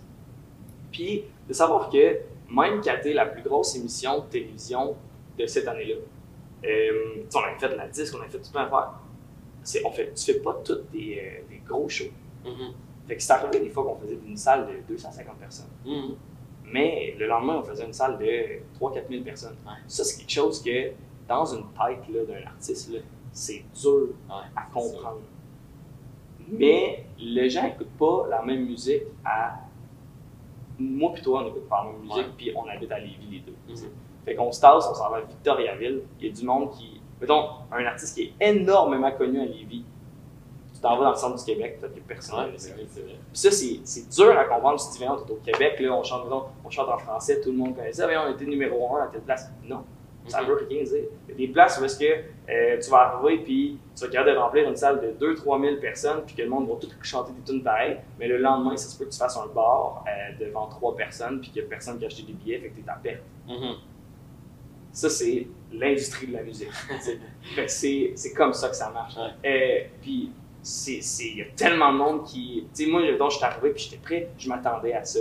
Puis de savoir que même qu'à t'es la plus grosse émission de télévision de cette année-là, euh, tu sais, on avait fait de la disque, on avait fait tout plein d'affaires. C'est, on fait, tu fais pas toutes des, euh, des gros shows. Mm-hmm. Fait que c'est arrivé des fois qu'on faisait une salle de deux cent cinquante personnes. Mmh. Mais le lendemain, on faisait une salle de trois à quatre mille personnes. Ouais. Ça, c'est quelque chose que, dans une tête là, d'un artiste, là, c'est dur ouais, à comprendre. Mais les gens n'écoutent pas la même musique à... Moi puis toi, on n'écoute pas la même musique, puis on habite à Lévis les deux. Mmh. Fait qu'on se tasse, on s'en va à Victoriaville. Il y a du monde qui... Mettons, un artiste qui est énormément connu à Lévis, tu t'en vas dans le centre du Québec, peut-être que personne ne le sait. Ça, c'est, c'est dur à comprendre si tu viens au Québec, là, on, chante, on chante en français, tout le monde connaît ça, mais on était numéro un à telle place. Non, ça ne mm-hmm. veut rien dire. Il y a des places où est-ce que euh, tu vas arriver puis tu vas capable de remplir une salle de deux à trois mille personnes puis que le monde va tout chanter des tunes pareilles, mais le lendemain, ça se peut que tu fasses un bar euh, devant trois personnes puis qu'il n'y a personne qui a acheté des billets, fait que tu es à perte. Mm-hmm. Ça, c'est l'industrie de la musique. Fait que c'est, c'est comme ça que ça marche. Ouais. Euh, puis, C'est, c'est, y a tellement de monde qui... Tu sais, moi, donc, je suis arrivé puis j'étais prêt, je m'attendais à ça.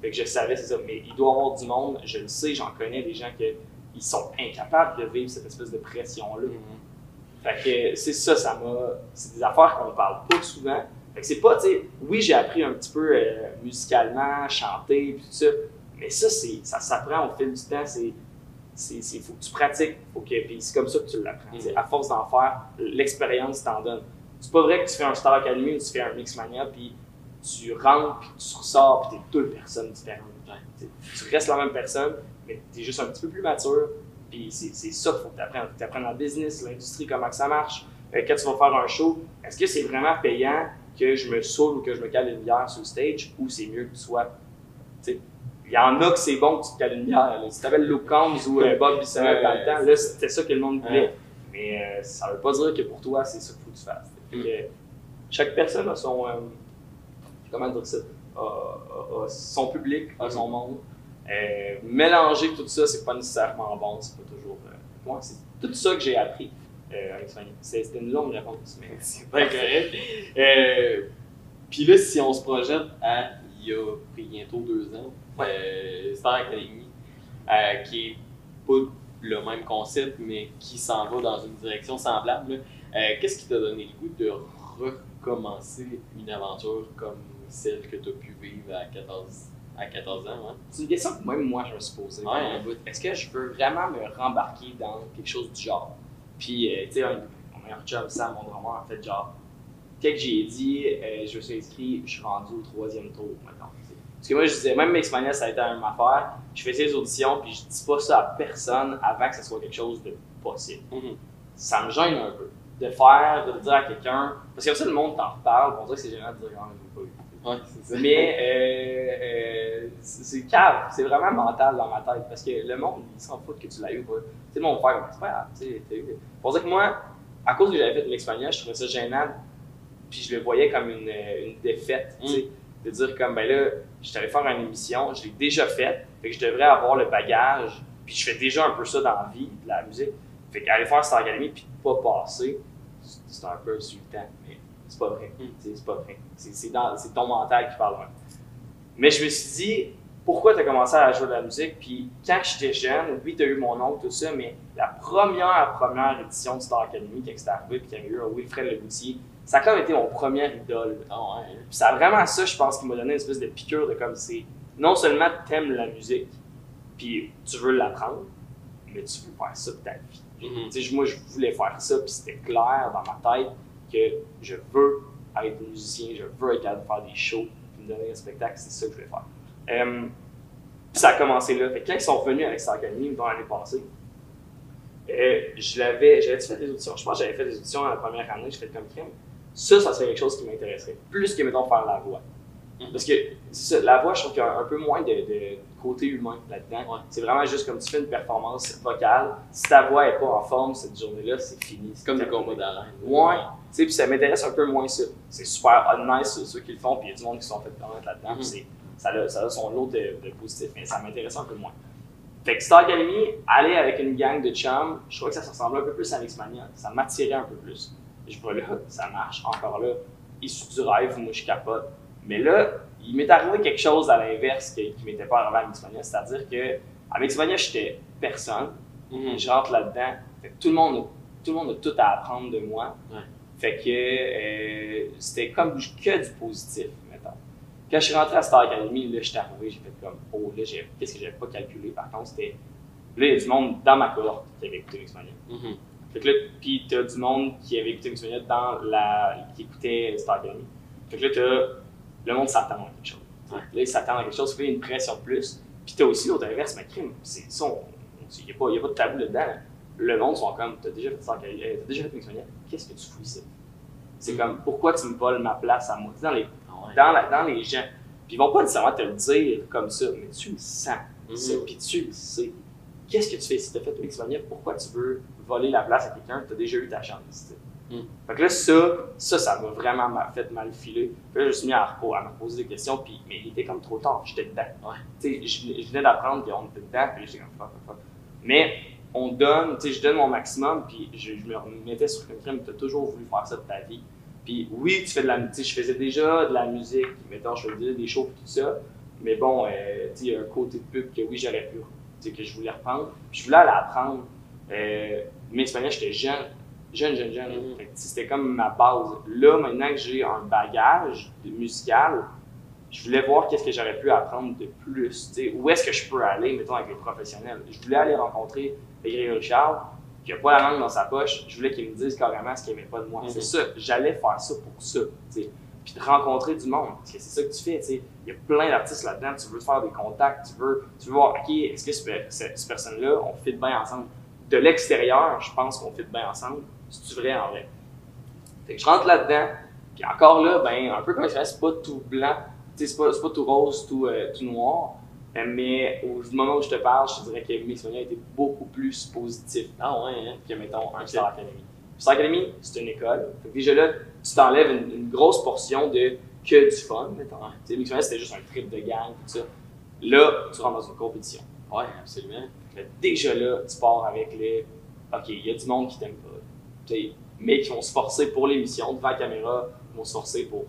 Fait que je savais, c'est ça, mais il doit y avoir du monde, je le sais, j'en connais des gens qui sont incapables de vivre cette espèce de pression-là. Mm-hmm. Fait que c'est ça, ça m'a... C'est des affaires qu'on parle pas souvent. Fait que c'est pas, tu sais, oui, j'ai appris un petit peu euh, musicalement, chanter, puis tout ça, mais ça, c'est, ça s'apprend au fil du temps, c'est... C'est, c'est, faut que tu pratiques, faut que, puis c'est comme ça que tu l'apprends. Mm-hmm. À force d'en faire, l'expérience t'en donne. C'est pas vrai que tu fais un Star Académie ou tu fais un Mixmania, puis tu rentres, puis tu ressors, puis t'es deux personnes différentes. T'es, tu restes la même personne, mais t'es juste un petit peu plus mature, puis c'est, c'est ça qu'il faut que t'apprennes. Que t'apprennes en business, l'industrie, comment que ça marche. Euh, quand tu vas faire un show, est-ce que c'est vraiment payant que je me saoule ou que je me cale une bière sur le stage, ou c'est mieux que tu sois... T'sais, il y en a que c'est bon que tu te cales une bière. Si t'appelles Lou Combs ou euh, Bob Bissonnette dans le temps, là, c'était ça que le monde voulait. Ouais. Mais euh, ça veut pas dire que pour toi, c'est ça qu'il faut que tu fasses. Fait que chaque personne a son, euh, comment dire ça, a, a, a son public, a son monde. Euh, mélanger tout ça, c'est pas nécessairement bon, c'est pas toujours... Euh, moi, c'est tout ça que j'ai appris euh, avec Sonia. C'était une longue réponse, mais c'est pas correct. euh, Puis là, si on se projette à il y a bientôt deux ans, ouais. euh, Star Académie, euh, qui est pas le même concept, mais qui s'en va dans une direction semblable, là. Euh, qu'est-ce qui t'a donné le goût de recommencer une aventure comme celle que tu as pu vivre à quatorze, à quatorze ans? Hein? C'est une question que même moi je me suis posée. Ouais, hein? Est-ce que je veux vraiment me rembarquer dans quelque chose du genre? Puis, euh, tu sais, mon meilleur job, Sam, mon drummer, en fait, genre, dès que j'ai dit, euh, je me suis inscrit, je suis rendu au troisième tour maintenant. T'sais. Parce que moi, je disais, même Mixmania, ça a été la même affaire. Je faisais les auditions, puis je dis pas ça à personne avant que ce soit quelque chose de possible. Mm-hmm. Ça me gêne un peu. De faire, de dire à quelqu'un, parce que comme ça le monde t'en reparle, on dirait que c'est gênant de dire ah, je l'ai pas eu. Ouais, c'est ça. Mais euh, euh, c'est, c'est cave, c'est vraiment mental dans ma tête, parce que le monde, il s'en fout que tu l'as eu. Tu sais, mon frère, comme c'est pas grave, tu sais, t'as eu. On dirait que moi, à cause que j'avais fait de l'expérience, je trouvais ça gênant, puis je le voyais comme une, une défaite, tu sais, mm. de dire comme ben là, je t'allais faire une émission, je l'ai déjà faite, fait que je devrais avoir le bagage, puis je fais déjà un peu ça dans la vie, de la musique. Fait qu'aller faire Star Académie puis pas passer, c'est un peu insultant, mais c'est pas vrai. Mm. C'est, c'est pas vrai. C'est, c'est, dans, c'est ton mental qui parle. Mais je me suis dit, pourquoi t'as commencé à jouer de la musique? Puis quand j'étais jeune, oui, t'as eu mon oncle, tout ça, mais la première, première édition de Star Académie, quand c'était arrivé, puis qu'il y avait eu un Wilfred Leboutier, ça a quand même été mon premier idole. Oh, hein. Puis ça a vraiment ça, je pense, qui m'a donné une espèce de piqûre de comme c'est non seulement t'aimes la musique, puis tu veux l'apprendre, mais tu veux faire ça de ta vie. Mm-hmm. Moi, je voulais faire ça, puis c'était clair dans ma tête que je veux être musicien, je veux être capable de faire des shows, puis me donner un spectacle, c'est ça que je voulais faire. Um, Puis ça a commencé là. Fait que quand ils sont venus avec Star Académie dans l'année passée, euh, je l'avais, j'avais fait des auditions. Je pense que j'avais fait des auditions dans la première année, j'ai fait comme crime. Ça, ça serait quelque chose qui m'intéresserait. Plus que, mettons, faire la voix. Parce que ça, la voix, je trouve qu'il y a un peu moins de, de côté humain là-dedans. Ouais. C'est vraiment juste comme tu fais une performance vocale. Si ta voix n'est pas en forme cette journée-là, c'est fini. C'est comme des combats d'arène. Ouais. Ouais. Tu sais, puis ça m'intéresse un peu moins ça. C'est super nice ceux qui le font, puis il y a du monde qui se sont fait connaître là-dedans. Mm. Puis ça, a, ça a son lot de, de positif, mais ça m'intéresse un peu moins. Fait que Star Académie, aller avec une gang de chums, je crois que ça se ressemblait un peu plus à Mixmania. Ça m'attirait un peu plus. Je vois là, ça marche, encore là, issu du rêve, moi je capote. Mais là, il m'est arrivé quelque chose à l'inverse qui ne m'était pas arrivé à Mixmania, c'est-à-dire qu'à Mixmania, j'étais personne, mm-hmm. Je rentre là-dedans, tout le monde a, tout le monde a tout à apprendre de moi, ouais. Fait que euh, c'était comme que du positif, mettons. Quand je suis rentré à Star Académie, là, j'étais arrivé, j'ai fait comme, oh là, qu'est-ce que j'avais pas calculé, par contre, c'était, là, il y a du monde dans ma cohorte qui avait écouté Mixmania. Mm-hmm. Fait que là, pis t'as du monde qui avait écouté Mixmania dans la, qui écoutait Star Académie. Fait que là, t'as, le monde s'attend à quelque chose. Ouais. Là, il s'attend à quelque chose, il y a une pression de plus. Puis t'as aussi l'autre inverse, ma crime. C'est ça, il n'y a, a pas de tabou dedans. Hein. Le monde sont comme, t'as déjà fait Star Académie, t'as déjà fait Mixmania, qu'est-ce que tu fous ici? C'est mm. comme, pourquoi tu me voles ma place à moi? Dans les, ouais. dans la, dans les gens. Puis ils vont pas nécessairement te le dire comme ça, mais tu le sens. Mm. Puis tu le sais. Qu'est-ce que tu fais si t'as fait Mixmania? Pourquoi tu veux voler la place à quelqu'un? T'as déjà eu ta chance. Mm. Fait que là, ça, ça, ça m'a vraiment fait mal filer. Puis là, je me suis mis à, à me poser des questions, puis, mais il était comme trop tard, j'étais dedans. Ouais. Tu sais, je venais d'apprendre qu'on était dedans, puis j'étais comme fuck, fuck, fuck. Mais on donne, tu sais, je donne mon maximum, puis je, je me remettais sur le crime, t'as toujours voulu faire ça de ta vie. Puis oui, tu fais de la musique, je faisais déjà de la musique, mettons, je faisais des shows, tout ça. Mais bon, euh, tu sais, il y a un côté de pub que oui, j'aurais pu. Que je voulais reprendre, puis je voulais aller apprendre. Euh, mais Mixmania, j'étais jeune, jeune, jeune, jeune. Mm. C'était comme ma base. Là, maintenant que j'ai un bagage musical, je voulais voir qu'est-ce que j'aurais pu apprendre de plus. T'sais, où est-ce que je peux aller, mettons, avec les professionnels. Je voulais aller rencontrer Grégory Charles, qui n'a pas la langue dans sa poche. Je voulais qu'il me dise carrément ce qu'il n'aimait pas de moi. Mm. C'est ça, j'allais faire ça pour ça. T'sais. Puis de rencontrer du monde, parce que c'est ça que tu fais, tu sais. Il y a plein d'artistes là-dedans, tu veux faire des contacts, tu veux, tu veux voir, ok, est-ce que cette, cette personne-là, on fit bien ensemble? De l'extérieur, je pense qu'on fit bien ensemble, c'est-tu vrai en vrai? Fait que je rentre là-dedans, puis encore là, ben, un peu comme ça, c'est pas tout blanc, tu sais, c'est pas, c'est pas tout rose, tout, euh, tout noir, mais au moment où je te parle, je te dirais que Mixmania a été beaucoup plus positif, ah ouais, hein, que mettons, un Star Académie. Star Académie, c'est une école. Fait que déjà là, tu t'enlèves une, une grosse portion de que du fun, mettons. Tu sais, Mixmania, c'était juste un trip de gang, tout ça. Là, tu rentres dans une compétition. Ouais, absolument. Fait déjà là, tu pars avec les. Ok, il y a du monde qui t'aime pas. Tu sais, mais qui vont se forcer pour l'émission, devant la caméra, ils vont se forcer pour,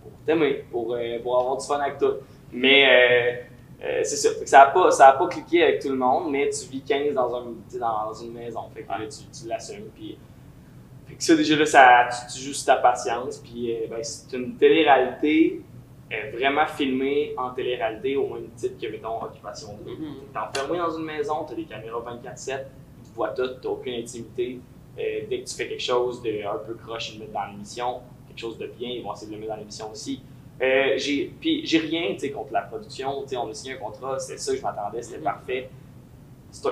pour t'aimer, pour, euh, pour avoir du fun avec toi. Mais euh, euh, c'est sûr. Fait que ça n'a pas, ça a pas cliqué avec tout le monde, mais tu vis quinze dans, un, dans, dans une maison. Fait que là, tu, tu l'assumes. Puis, ça, déjà là, ça, tu, tu joues sur ta patience, puis euh, ben, c'est une télé-réalité euh, vraiment filmée en télé-réalité au même titre que, mettons, Occupation deux. Mm -hmm. T'es enfermé dans une maison, t'as des caméras vingt-quatre sept, tu te vois tout, t'as aucune intimité. Euh, dès que tu fais quelque chose de un peu croche, ils le mettent dans l'émission, quelque chose de bien, ils vont essayer de le mettre dans l'émission aussi. Euh, j'ai, puis j'ai rien contre la production, t'sais, on a signé un contrat, c'était ça que je m'attendais, c'était mm -hmm. parfait.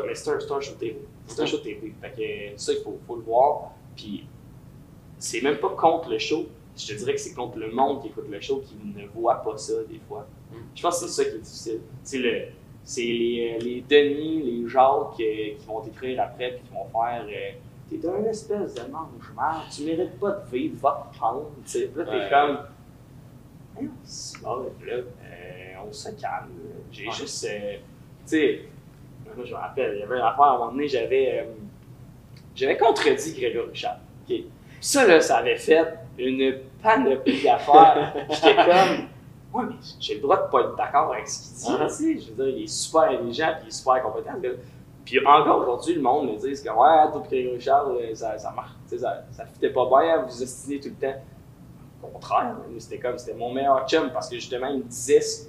Mais c'est un show T V, c'est un show T V, fait que ça, il faut, faut le voir. Puis, c'est même pas contre le show, je te dirais que c'est contre le monde qui écoute le show qui ne voit pas ça des fois. Mm. Je pense que c'est ça qui est difficile. C'est le, c'est les, les Denis, les Jacques qui vont t'écrire après puis qui vont faire euh, « T'es d'un espèce de mange-merde, tu mérites pas de vivre, va te prendre. » Là, t'es ouais. comme eh, « C'est bon, là, euh, on se calme. » J'ai ouais. juste… Euh, tu sais, moi je me rappelle, il y avait une affaire à un moment donné, j'avais… Euh, J'avais contredit Grégory Charles. Okay. Ça, là, ça avait fait une panoplie d'affaires. J'étais comme, ouais, mais j'ai le droit de ne pas être d'accord avec ce qu'il dit. Ah, tu sais, je veux dire, il est super intelligent et il est super compétent. Puis encore aujourd'hui, le monde me dit que, ouais, toi et Grégory Charles, ça, ça marche. Ça ne fitait pas bien, vous vous ostinez tout le temps. Au contraire, c'était comme, c'était mon meilleur chum parce que justement, il me disait ce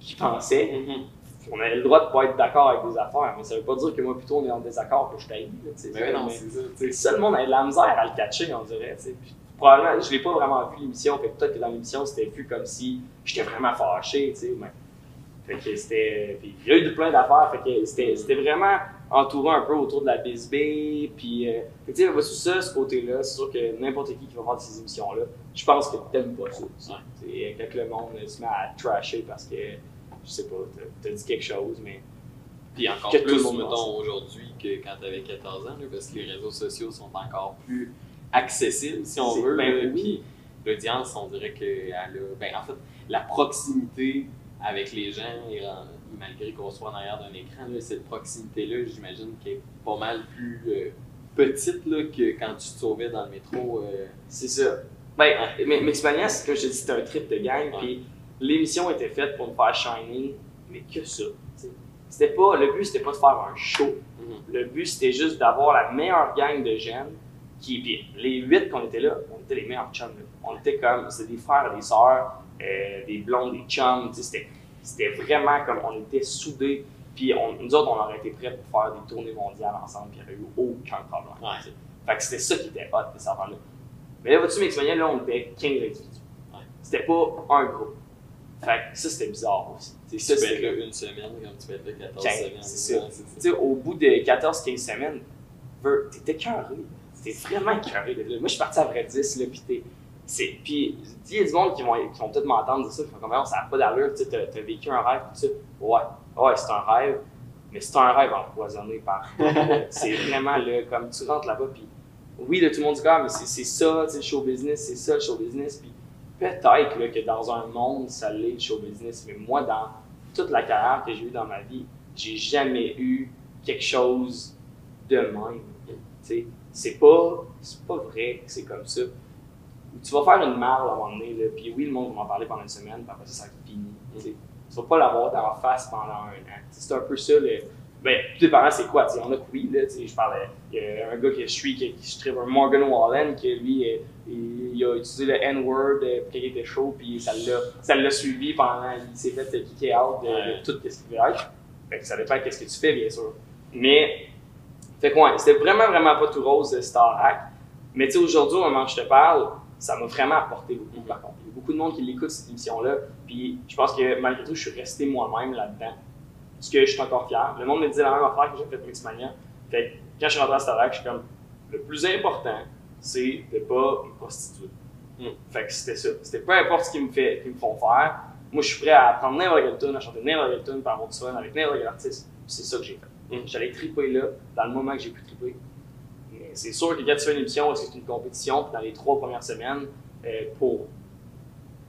qu'il pensait. On avait le droit de ne pas être d'accord avec des affaires, mais ça ne veut pas dire que moi, plutôt, on est en désaccord, que je t'ai dit. C'est ça, le monde avait de la misère à le catcher, on dirait. Puis, probablement, je ne l'ai pas vraiment vu l'émission, peut-être que dans l'émission, c'était vu comme si j'étais vraiment fâché. Mais... Fait que c'était. Puis il y a eu plein d'affaires. Fait que c'était, c'était vraiment entouré un peu autour de la Bisbee. Puis, euh, tu sais, sur ça, ce côté-là, c'est sûr que n'importe qui qui va voir ces émissions-là, je pense que t'aimes pas ça aussi. Ouais. Quand le monde se met à trasher parce que, je sais pas, t'as, t'as dit quelque chose, mais. Puis encore que plus, mettons, aujourd'hui que quand t'avais quatorze ans, là, parce que les réseaux sociaux sont encore plus accessibles, si on c'est veut. Ben, là, oui. Puis l'audience, on dirait qu'elle a. Ben, en fait, la proximité avec les gens, malgré qu'on soit en arrière d'un écran, là, cette proximité-là, j'imagine qu'elle est pas mal plus euh, petite là, que quand tu te sauvais dans le métro. Euh... C'est ça. Ben, mais Mixmania, comme je te dis, c'était un trip de gang, ouais. Puis l'émission était faite pour me faire shiner, mais que ça. T'sais. C'était pas, le but, c'était pas de faire un show. Mm-hmm. Le but, c'était juste d'avoir la meilleure gang de jeunes qui, puis les huit qu'on était là, on était les meilleurs chums. Là. On était comme, c'était des frères, des sœurs, euh, des blondes, des chums, tu sais, c'était, c'était vraiment comme, on était soudés. Puis on, nous autres, on aurait été prêts pour faire des tournées mondiales ensemble, puis il n'y aurait eu aucun problème. Ouais. Tu sais. Fait que c'était ça qui était hot, ces enfants-là. Mais là, vois-tu, Mixmania, là, on était quinze individus. Ouais. C'était pas un groupe. Fait que ça, c'était bizarre aussi. T'sais, ça, tu peux être là une semaine, comme tu peux être là quatorze semaines. C'est ça. Tu sais, au bout de quatorze quinze semaines, t'es écœuré. T'es vraiment écœuré. Moi, je suis parti après dix, là, pis t'es... C'est... Puis, il y a du monde qui vont, qui vont peut-être m'entendre dire ça, qui font comme, ça n'a pas d'allure, tu sais, t'as, t'as vécu un rêve, pis tu ouais, ouais, c'est un rêve, mais c'est un rêve empoisonné par... C'est vraiment, là, comme, tu rentres là-bas, pis oui, là, tout le monde dit, ah, mais c'est, c'est ça, tu sais, le show business, c'est ça, le show business, pis... Peut-être là, que dans un monde, ça l'est le show business, mais moi, dans toute la carrière que j'ai eue dans ma vie, j'ai jamais eu quelque chose de même. T'sais, c'est pas, c'est pas vrai que c'est comme ça. Tu vas faire une marle à un moment donné, là, puis oui, le monde va m'en parler pendant une semaine, puis après ça, ça finit. T'sais. Tu vas pas l'avoir dans la face pendant un an. T'sais, c'est un peu ça. Là. Ben, tout dépendant, c'est quoi? Il y en a que oui, là, je parlais, il y a un gars que je suis, qui je tripe un Morgan Wallen, qui lui, il, il a utilisé le N-word pour qu'il était chaud, puis ça l'a, ça l'a suivi pendant, il s'est fait kicker out de, ouais. de tout ce qu'il voulait être. Fait que ça dépend de ce que tu fais, bien sûr. Mais, fait quoi, ouais, c'était vraiment, vraiment pas tout rose, Star Hack. Mais tu sais, aujourd'hui, au moment où je te parle, ça m'a vraiment apporté beaucoup, par contre. Il y a beaucoup de monde qui l'écoute, cette émission-là, puis je pense que malgré tout, je suis resté moi-même là-dedans. Parce que je suis encore fier. Le monde me disait la même affaire que j'ai fait Mixmania. Fait que quand je suis rentré à Star Académie, je suis comme, le plus important, c'est de pas me prostituer. Mm. Fait que c'était ça. C'était peu importe ce qu'ils me, fait, qu'ils me font faire. Moi, je suis prêt à prendre n'importe quelle tune, à chanter n'importe quelle tune, par avoir du fun avec n'importe quel artiste. Puis c'est ça que j'ai fait. Mm. J'allais triper là, dans le moment que j'ai pu triper. Mais c'est sûr que quand tu fais une émission, c'est une compétition, puis dans les trois premières semaines, euh, pour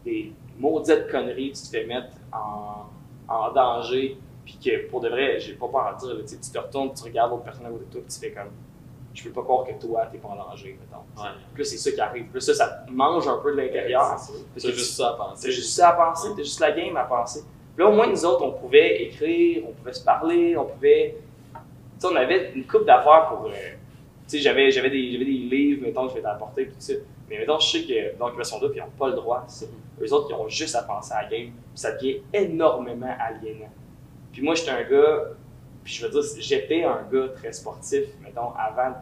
des maudites conneries, tu te fais mettre en, en danger. Puis que pour de vrai, j'ai pas peur à dire, là, tu te retournes, tu regardes l'autre personne à côté de toi, puis tu fais comme, je peux pas croire que toi, t'es pas en danger, mettons. Ouais. Plus c'est ça qui arrive, plus ça, ça mange un peu de l'intérieur. Ouais, c'est ça. Parce t'as que juste tu, ça à penser. T'as juste ça à penser, t'as juste la game à penser. Puis là, au moins, nous autres, on pouvait écrire, on pouvait se parler, on pouvait. Tu sais, on avait une couple d'affaires pour. Euh, tu sais, j'avais, j'avais, des, j'avais des livres, mettons, que je vais t'apporter, puis tout ça. Mais mettons, je sais que dans l'occupation d'eux, ils n'ont pas le droit. Mm. Eux autres, ils ont juste à penser à la game, puis ça devient énormément aliénant. Puis moi, j'étais un gars, puis je veux dire, j'étais un gars très sportif, mettons, avant,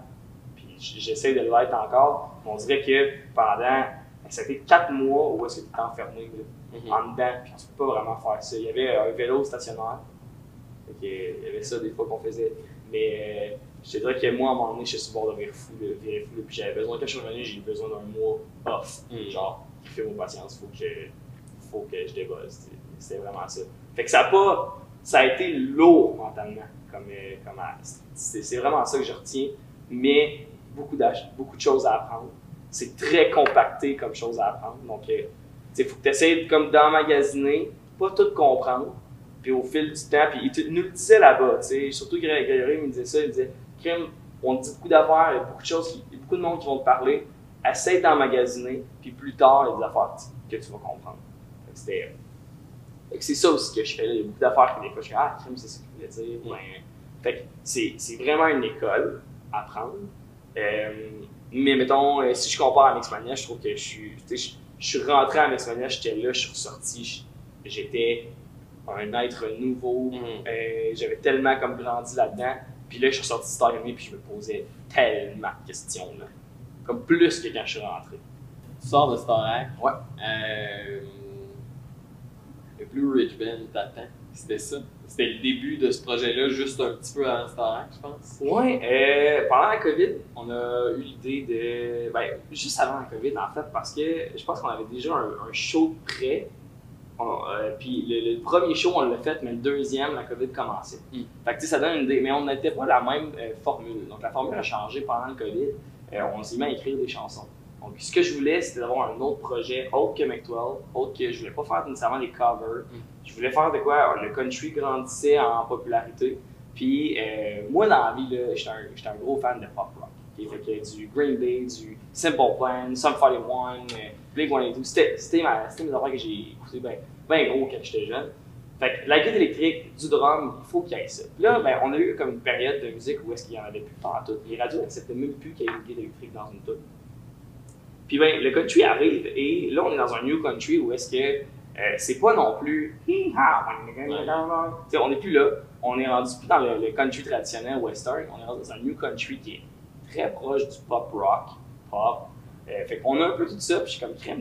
puis j'essaie de l'être encore, mais on dirait que pendant, ça a été quatre mois où est-ce que t'étais enfermé, là, mm-hmm. en dedans, puis on ne peut pas vraiment faire ça. Il y avait un vélo stationnaire, donc il y avait ça des fois qu'on faisait, mais euh, je te dirais que moi, à un moment donné, j'étais sur le bord de virer fou, de virer fou, puis j'avais besoin, quand je suis revenu, j'ai eu besoin d'un mois off, mm-hmm. genre, fais mon patience, faut que, faut que je débosse, c'était vraiment ça. Fait que ça n'a pas... Ça a été lourd mentalement, comme, comme c'est, c'est vraiment ça que je retiens, mais beaucoup, beaucoup de choses à apprendre. C'est très compacté comme chose à apprendre, donc il faut que tu essaies comme d'emmagasiner, pas tout comprendre, puis au fil du temps, puis il te, nous le disait là-bas, surtout Grégory me disait ça, il me disait « Crème, on te dit beaucoup d'affaires, il y a beaucoup de choses, il y a beaucoup de monde qui vont te parler, essaie d'emmagasiner, puis plus tard, il y a des affaires que tu vas comprendre. » C'était... Fait que c'est ça aussi que je fais là, il y a beaucoup d'affaires que des fois je fais « Ah, crime, c'est ce que je voulais dire. Mm. » Ben, fait que c'est, c'est vraiment une école à prendre. Euh, mais mettons, si je compare à Mixmania, je trouve que je suis, je, je suis rentré à Mixmania, j'étais là, je suis ressorti, je, j'étais un être nouveau, mm. euh, j'avais tellement comme grandi là-dedans. Puis là, je suis ressorti de Star Académie puis je me posais tellement de questions, là. Comme plus que quand je suis rentré. Tu sors de Star Académie? Ouais. Euh... Le Blue Ridge Band t'attend. C'était ça. C'était le début de ce projet-là, juste un petit peu avant Star Académie, je pense. Oui, euh, pendant la COVID, on a eu l'idée de... Ben, juste avant la COVID, en fait, parce que je pense qu'on avait déjà un, un show de prêt. Euh, puis le, le premier show, on l'a fait, mais le deuxième, la COVID commençait. Mm. Fait que tu sais, ça donne une idée. Mais on n'était pas la même euh, formule. Donc la formule a changé pendant le COVID. Euh, on s'est mis à écrire des chansons. Donc ce que je voulais, c'était d'avoir un autre projet, autre que mc douze, autre que je voulais pas faire nécessairement des covers. Mm. Je voulais faire de quoi? Le country grandissait en popularité. Puis euh, moi, dans la vie, j'étais un, un gros fan de pop rock. Okay? Fait que du Green Day, du Simple Plan, Sum forty-one, Blink one eighty-two, c'était mes affaires que j'ai écoutées bien ben gros quand j'étais jeune. Fait que la guitare électrique, du drum, il faut qu'il y ait ça. Puis là, ben, on a eu comme une période de musique où est-ce qu'il n'y en avait plus tant tout. Les radios n'acceptaient même plus qu'il y ait une guitare électrique dans une toute. Puis ben, le country arrive et là, on est dans un new country où est-ce que Euh, c'est pas non plus t'sais, on n'est plus là, on est rendu plus dans le, le country traditionnel western, on est rendu dans un new country qui est très proche du pop rock, pop. Euh, fait qu'on a un peu tout ça, puis je suis comme crème,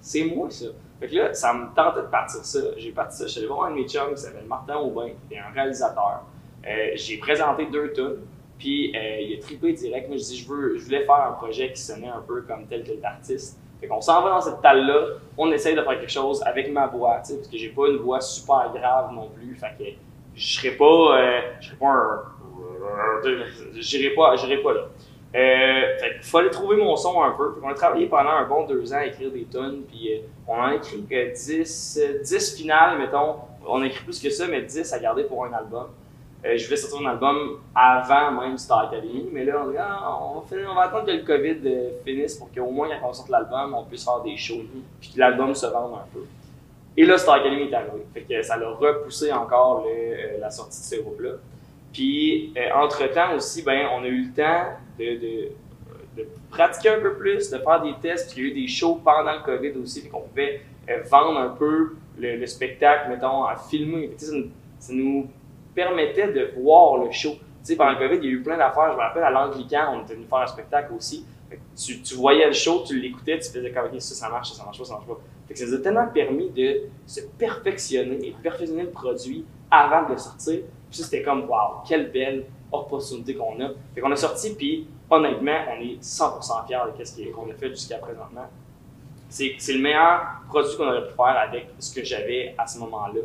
c'est moi ça. Fait que là, ça me tentait de partir ça. J'ai parti ça, je suis allé voir un de mes chums qui s'appelle Martin Aubin, qui était un réalisateur. Euh, J'ai présenté deux tunes, puis euh, il a trippé direct. Moi, je dis, je, veux, je voulais faire un projet qui sonnait un peu comme tel que l'artiste. Fait qu'on s'en va dans cette talle-là, on essaye de faire quelque chose avec ma voix, tu sais, parce que j'ai pas une voix super grave non plus, fait que je serais pas, euh, je serais pas un... j'irais pas, j'irais pas là. Euh, fait qu'il fallait trouver mon son un peu, fait qu'on a travaillé pendant un bon deux ans à écrire des tonnes, puis euh, on a écrit que dix, dix finales, mettons, on a écrit plus que ça, mais dix à garder pour un album. Euh, je voulais sortir un album avant même Star Académie, mais là on dit ah, on, va, on va attendre que le COVID euh, finisse pour qu'au moins quand on sorte l'album, on puisse faire des shows puis que l'album se vende un peu. Et là Star Académie est arrivé, fait que ça l'a repoussé encore le, euh, la sortie de ce groupe-là. Puis euh, entre-temps aussi, ben, on a eu le temps de, de, de pratiquer un peu plus, de faire des tests, puis il y a eu des shows pendant le COVID aussi, fait qu'on pouvait euh, vendre un peu le, le spectacle, mettons, à filmer. Ça, ça nous permettait de voir le show. Tu sais, pendant le COVID, il y a eu plein d'affaires. Je me rappelle, à l'Anglican, on était venu faire un spectacle aussi. Tu, tu voyais le show, tu l'écoutais, tu faisais comme okay, ça, ça marche, ça marche pas, ça marche pas. Fait que ça nous a tellement permis de se perfectionner et de perfectionner le produit avant de le sortir. Puis ça, c'était comme waouh, quelle belle opportunité qu'on a. Fait qu'on a sorti, puis honnêtement, on est cent pour cent fiers de ce qu'on a fait jusqu'à présentement. C'est le meilleur produit qu'on aurait pu faire avec ce que j'avais à ce moment-là.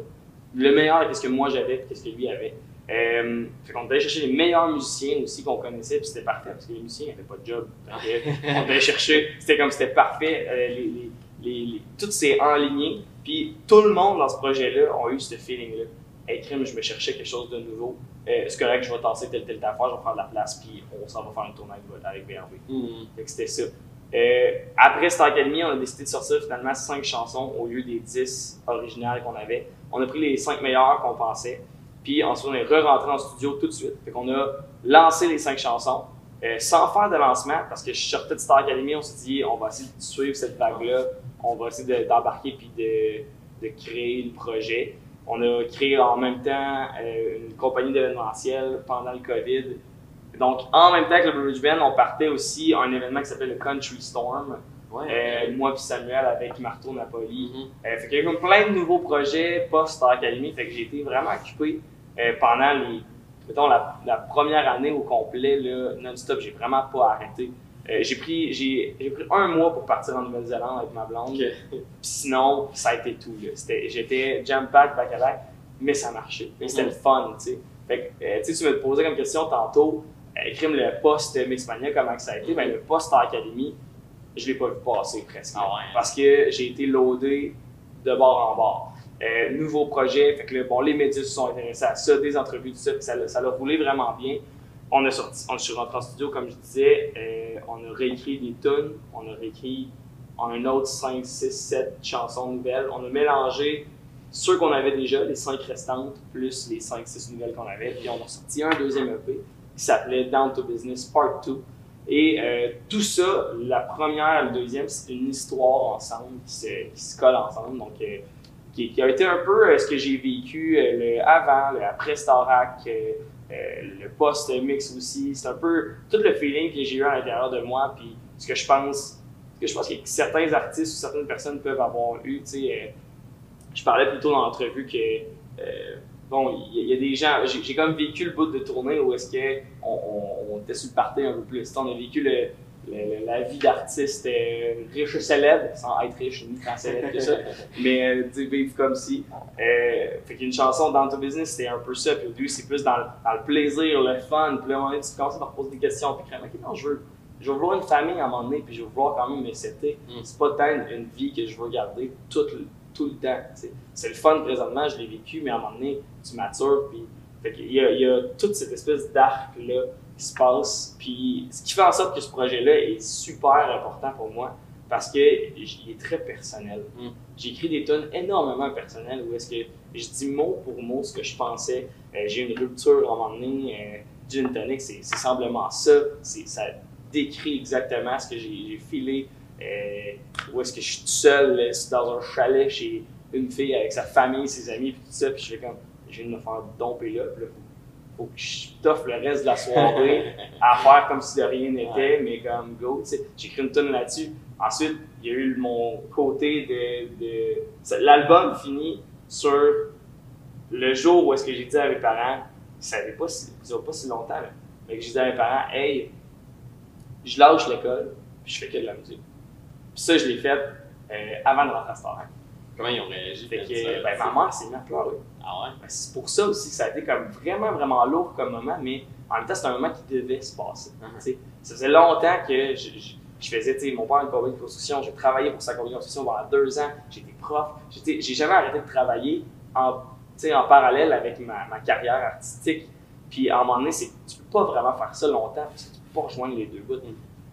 Le meilleur est ce que moi j'avais et ce que lui avait. Euh, fait qu'on allait chercher les meilleurs musiciens aussi qu'on connaissait, puis c'était parfait parce que les musiciens n'avaient pas de job. On allait chercher, c'était comme c'était parfait, euh, les, les, les, les, tout s'est enligné. Puis tout le monde dans ce projet-là a eu ce feeling-là. Hey, crime, je me cherchais quelque chose de nouveau. Euh, c'est correct, je vais tasser telle telle affaire, je vais prendre la place, puis on s'en va faire une tournée avec B R B. Mm-hmm. Fait que c'était ça. Euh, après Star Académie, on a décidé de sortir finalement cinq chansons au lieu des dix originales qu'on avait. On a pris les cinq meilleures qu'on pensait, puis ensuite on est re-rentré en studio tout de suite. Fait qu'on a lancé les cinq chansons euh, sans faire de lancement, parce que je sortais de Star Académie, on s'est dit on va essayer de suivre cette vague-là, on va essayer d'embarquer puis de, de créer le projet. On a créé en même temps euh, une compagnie d'événementiel pendant le COVID. Donc, en même temps que le Blue Ridge Band, on partait aussi à un événement qui s'appelle le Country Storm. Ouais, euh, ouais. Moi puis Samuel avec Marteau Napoli. Mm-hmm. euh, fait qu'il y a eu plein de nouveaux projets post-Star Académie. Fait que j'ai été vraiment occupé euh, pendant les, mettons, la, la première année au complet, non-stop. J'ai vraiment pas arrêté. Euh, j'ai pris, j'ai, j'ai pris un mois pour partir en Nouvelle-Zélande avec ma blonde. Okay. Puis sinon, ça a été tout. J'étais jam-pack, back-à-back, mais ça marchait. Mm-hmm. C'était le fun, tu sais. Fait que, euh, tu sais, tu me posais comme question tantôt, crime le poste Mixmania, comment que ça a été, ben, le poste Star Académie, je l'ai pas vu passer presque. Ah ouais. Parce que j'ai été loadé de bord en bord. Euh, nouveau projet, fait que le, bon, les médias se sont intéressés à ça, des entrevues, tout ça, puis ça, ça a roulé vraiment bien. On a sorti, on, je suis rentré en studio, comme je disais, euh, on a réécrit des tunes, on a réécrit un autre cinq, six, sept chansons nouvelles. On a mélangé ceux qu'on avait déjà, les cinq restantes, plus les cinq, six nouvelles qu'on avait, puis on a sorti un deuxième E P qui s'appelait Down to Business Part two. Et euh, tout ça, la première et la deuxième, c'est une histoire ensemble qui se, qui se colle ensemble, donc euh, qui, qui a été un peu euh, ce que j'ai vécu euh, le avant, le après Star Ac, euh, euh, le post-mix aussi. C'est un peu tout le feeling que j'ai eu à l'intérieur de moi, puis ce que je pense, ce que je pense que certains artistes ou certaines personnes peuvent avoir eu. Tu sais, euh, je parlais plutôt dans l'entrevue que euh, bon, il y, y a des gens, j'ai, j'ai comme vécu le bout de tournée où est-ce qu'on on, on était sur le party un peu plus. On a vécu le, le, la vie d'artiste euh, riche et célèbre, sans être riche ni tant célèbre que ça, mais euh, vivre comme si. Euh, fait qu'une chanson dans ton business, c'est un peu ça, puis au début, c'est plus dans, dans le plaisir, le fun, puis là, on a dit, tu commences par poser des questions, puis crème, ok, non, je veux. Je vais vouloir une famille à un moment donné, puis je vais vouloir quand même m'accepter. Mm. C'est pas tant une vie que je veux garder tout le, tout le temps. T'sais. C'est le fun présentement, je l'ai vécu, mais à un moment donné, tu matures. Puis... Fait qu'il y a, il y a toute cette espèce d'arc-là qui se passe. Puis ce qui fait en sorte que ce projet-là est super important pour moi, parce qu'il est très personnel. Mm. J'écris des tonnes énormément personnelles où est-ce que je dis mot pour mot ce que je pensais. Euh, j'ai une rupture à un moment donné, gin euh, tonic, c'est, c'est simplement ça. C'est, ça décrit exactement ce que j'ai, j'ai filé, euh, où est-ce que je suis tout seul là, dans un chalet chez une fille avec sa famille, ses amis, puis tout ça, puis je fais comme, je viens de me faire domper là, puis là, faut, faut que je t'offre le reste de la soirée à faire comme si de rien n'était, mais comme go, tu sais, j'écris une tonne là-dessus. Ensuite, il y a eu mon côté de, de... L'album finit sur le jour où est-ce que j'ai dit à mes parents, ça n'avait pas, si, pas si longtemps, là, mais que j'ai dit à mes parents, hey, je lâche l'école, puis je fais que de la musique. Puis ça, je l'ai fait euh, avant de rentrer à Star. Comment ils ont réagi? Fait que, ça, ben, ma mère s'est mise à pleurer. Ah ouais? Ben, c'est pour ça aussi, ça a été comme vraiment, vraiment lourd comme moment, mais en même temps, c'est un moment qui devait se passer. Mm-hmm. Ça faisait longtemps que je, je, je faisais, tu sais, mon père a une compagnie de construction, j'ai travaillé pour sa compagnie de construction pendant deux ans, j'étais prof, j'étais, j'ai jamais arrêté de travailler en, en parallèle avec ma, ma carrière artistique. Puis à un moment donné, c'est, tu peux pas vraiment faire ça longtemps. Pas rejoindre les deux bouts.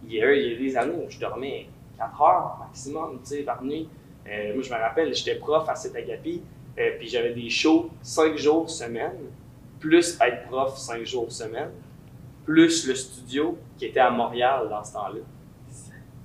Il y a, il y a des années où je dormais quatre heures maximum, tu sais, par nuit. Euh, moi, je me rappelle, j'étais prof à sept Agapi, euh, puis j'avais des shows cinq jours semaine, plus être prof cinq jours semaine, plus le studio qui était à Montréal dans ce temps-là.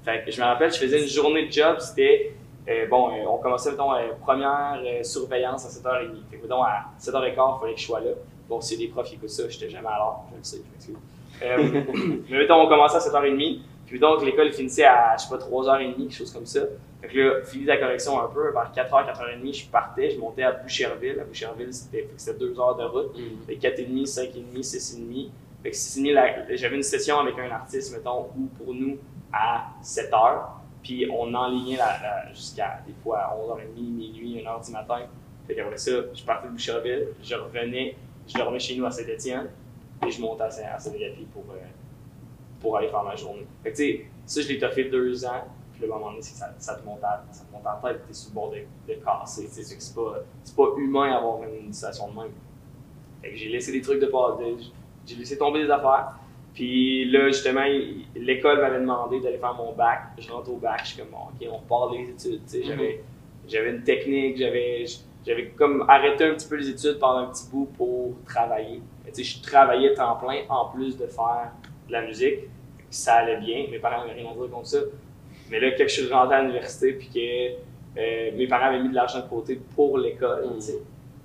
Fait que je me rappelle, je faisais une journée de job, c'était, euh, bon, euh, on commençait, mettons, euh, première euh, surveillance à sept heures trente. Fait que, mettons, à sept heures quinze, il fallait que je sois là. Bon, s'il y a des profs qui écoutent ça, j'étais jamais à l'heure, je le sais, je m'excuse. euh, mais mettons, on commençait à sept heures trente, puis donc l'école finissait à, je sais pas, trois heures trente, quelque chose comme ça. Fait que là, fini la correction un peu, vers quatre heures, quatre heures trente, je partais, je montais à Boucherville. À Boucherville, c'était, c'était deux heures de route, mm-hmm. Fait quatre heures trente, cinq heures trente, six heures trente. Fait que six heures trente, la, j'avais une session avec un artiste, mettons, ou pour nous, à sept heures, puis on enlignait la, la, jusqu'à des fois à onze heures trente, minuit, une heure du matin. Fait qu'après ça, je partais de Boucherville, je revenais, je dormais chez nous à Saint-Étienne. Et je monte à Saint-Romuald pour, euh, pour aller faire ma journée. Fait que tu sais, ça je l'ai toffé deux ans, puis le moment donné, c'est ça, ça te monte à la tête, t'es sur le bord de, de casser. C'est, c'est, pas, c'est pas humain avoir une situation de même. Fait que j'ai laissé des trucs de part, de, j'ai laissé tomber des affaires. Puis là, justement, il, l'école m'avait demandé d'aller faire mon bac. Je rentre au bac, je suis comme, ok, on repart les études. Tu sais, j'avais, j'avais une technique, j'avais, j'avais comme arrêté un petit peu les études pendant un petit bout pour travailler. T'sais, je travaillais temps plein en plus de faire de la musique, ça allait bien, mes parents n'avaient rien à dire contre ça. Mais là, quand je suis rentré à l'université, puis que euh, mes parents avaient mis de l'argent de côté pour l'école, mm.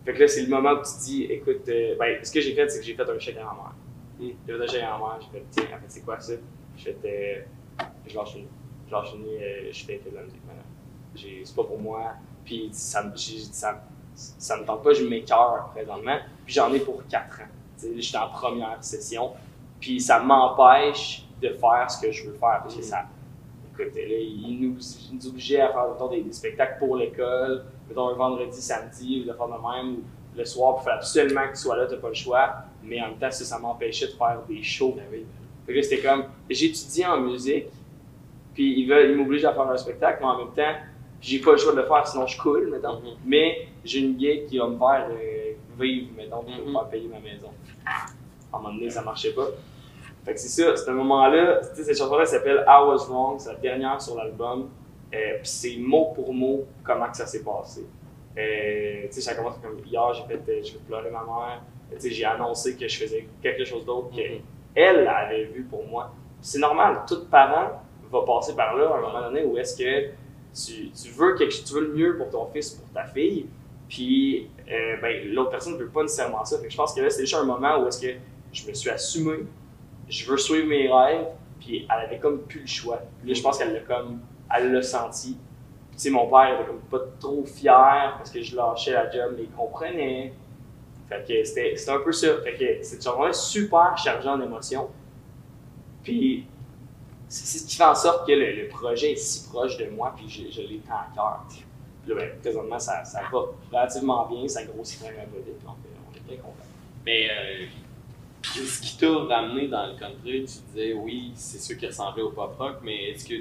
Fait que là, c'est le moment où tu te dis, écoute, euh, ben, ce que j'ai fait, c'est que j'ai fait un chèque à ma mère. Mm. J'ai fait un chèque à ma mère, j'ai fait, tiens, en fait, c'est quoi ça? J'ai fait, euh, je lâche une, je lâche une, euh, je fais de la musique maintenant. J'ai, c'est pas pour moi, puis ça, j'ai, ça, ça me tente pas, je m'écœure présentement, puis j'en ai pour quatre ans. J'étais en première session, puis ça m'empêche de faire ce que je veux faire. Parce que ça, écoute, là, ils nous, ils nous obligeaient à faire mettons, des, des spectacles pour l'école, mettons un vendredi, samedi, ou de faire de même, ou le soir, pour faire absolument que tu sois là, t'as pas le choix. Mais en même temps, ça, ça m'empêchait de faire des shows. Fait que là, c'était comme, j'étudiais en musique, puis ils, veulent, ils m'obligent à faire un spectacle, mais en même temps, j'ai pas le choix de le faire, sinon je coule, mettons. Mm-hmm. Mais j'ai une gig qui va me faire euh, vivre, mettons, pour mm-hmm. faire payer ma maison. À un moment donné, ça marchait pas. Fait que c'est ça, c'est un moment-là, cette chanson-là s'appelle I Was Wrong, c'est la dernière sur l'album. Euh, Puis c'est mot pour mot comment que ça s'est passé. Euh, tu sais, ça commence comme hier, j'ai fait, j'ai fait pleurer ma mère. Tu sais, j'ai annoncé que je faisais quelque chose d'autre mm-hmm. qu'elle avait vu pour moi. Pis c'est normal, tout parent va passer par là à un moment donné où est-ce que tu, tu veux quelque chose, tu veux le mieux pour ton fils, pour ta fille. Puis euh, ben, l'autre personne ne veut pas nécessairement ça. Fait que je pense que là, c'est juste un moment où est-ce que je me suis assumé, je veux suivre mes rêves, puis elle avait comme plus le choix. Puis là, je pense qu'elle l'a comme, elle l'a senti. Tu sais, mon père était comme pas trop fier parce que je lâchais la job, mais il comprenait. Fait que c'était, c'était un peu ça. Fait que c'est vraiment super chargé en émotions. Puis c'est, c'est ce qui fait en sorte que le, le projet est si proche de moi, puis je, je l'ai tant à cœur. Puis là, ben, présentement, ça, ça va relativement bien, ça grossit vraiment vite, puis on est très contents. Mais euh, ce qui t'a ramené dans le country, tu disais oui, c'est sûr qu'il ressemblait au pop rock, mais est-ce que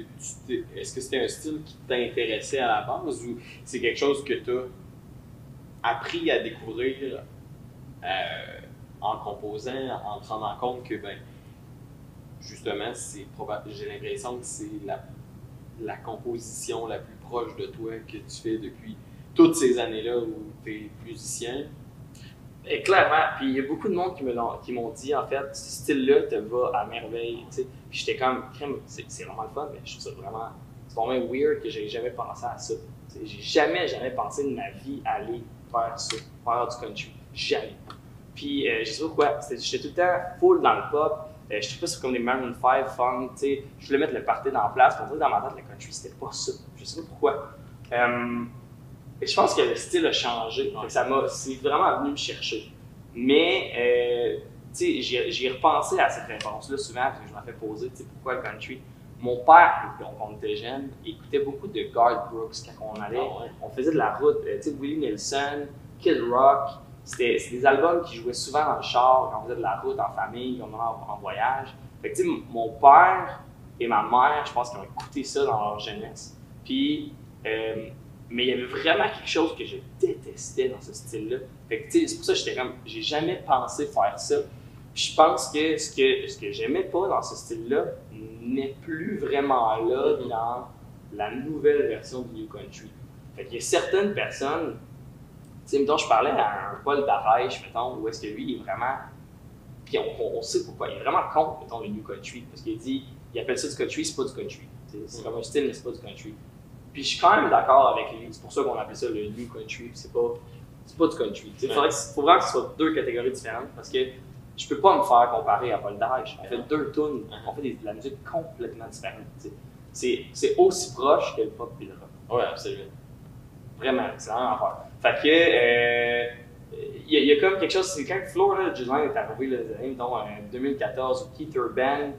tu est-ce que c'était un style qui t'intéressait à la base ou c'est quelque chose que t'as appris à découvrir euh, en composant, en te rendant compte que ben justement c'est probable, j'ai l'impression que c'est la, la composition la plus proche de toi que tu fais depuis toutes ces années-là où t'es musicien? Et clairement, puis il y a beaucoup de monde qui, me l'ont, qui m'ont dit en fait, ce style-là te va à merveille, tu sais. Puis j'étais comme, c'est, c'est vraiment le fun, mais je trouve ça vraiment, c'est vraiment weird que j'ai jamais pensé à ça. T'sais, j'ai jamais, jamais pensé de ma vie aller faire ça, faire du country, jamais. Puis euh, je sais pas pourquoi, j'étais tout le temps full dans le pop, euh, je trouvais ça comme des Maroon five, funk, tu sais. Je voulais mettre le party dans la place, mais dans ma tête, le country, c'était pas ça. Je sais pas pourquoi. Euh, Et je pense que le style a changé, donc ça m'a, c'est vraiment venu me chercher. Mais, euh, tu sais, j'ai, j'ai repensé à cette réponse-là souvent, parce que je m'en fais poser, tu sais, pourquoi le country? Mon père, quand on était jeune, écoutait beaucoup de Garth Brooks quand on allait, oh, ouais. On faisait de la route, euh, tu sais, Willie Nelson, Kid Rock, c'était, c'était des albums qui jouaient souvent dans le char, quand on faisait de la route en famille, on allait en, en voyage. Fait que, tu sais, m- mon père et ma mère, je pense qu'ils ont écouté ça dans leur jeunesse. Puis, euh, mais il y avait vraiment quelque chose que je détestais dans ce style-là. Fait que, tu sais, c'est pour ça que j'étais comme, j'ai jamais pensé faire ça. Puis je pense que ce que ce que j'aimais pas dans ce style-là n'est plus vraiment là dans la nouvelle version du New Country. Fait qu'il y a certaines personnes, tu sais, mettons, je parlais à un Paul Darèche, mettons, où est-ce que lui, il est vraiment, puis on, on sait pourquoi, il est vraiment contre, mettons, le New Country. Parce qu'il dit, il appelle ça du country, c'est pas du country. C'est, c'est comme un style, mais c'est pas du country. Puis je suis quand même d'accord avec lui, c'est pour ça qu'on appelle ça le New Country, c'est pas, c'est pas du country. Il faudrait faut vraiment que ce soit deux catégories différentes parce que je peux pas me faire comparer à Paul Darèche. On fait mm-hmm. deux tunes, on fait des, de la musique complètement différente. C'est, c'est aussi proche que le pop et le rock. Oui, absolument. Vraiment, c'est vraiment affaire. Fait que, il euh, y, y a comme quelque chose, c'est quand Flo, là, Gislain est arrivé, là, dans euh, deux mille quatorze, au Keith Urban,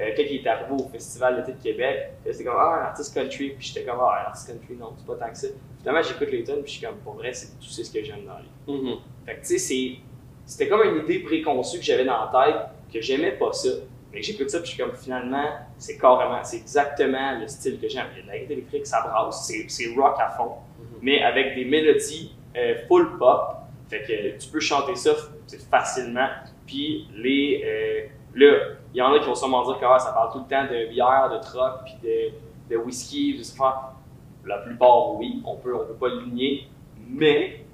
Euh, quand il est arrivé au Festival d'été de Québec, c'était comme « Ah, un artiste country », puis j'étais comme « Ah, un artiste country, non, c'est pas tant que ça ». Finalement, j'écoute les tunes, puis je suis comme « Pour vrai, c'est tout c'est ce que j'aime dans les mm-hmm. ». Fait que tu sais, c'était comme une idée préconçue que j'avais dans la tête, que j'aimais pas ça. Mais j'écoute ça, puis je suis comme « Finalement, c'est carrément, c'est exactement le style que j'aime ». Il y a de la guitare électrique, ça brasse, c'est, c'est rock à fond, mm-hmm. mais avec des mélodies euh, full pop. Fait que euh, tu peux chanter ça facilement, puis les… Euh, Là, il y en a qui vont sûrement dire que ah, ça parle tout le temps de bière, de troc, puis de, de whisky, de ce genre. La plupart, oui, on peut, on peut pas le nier, mais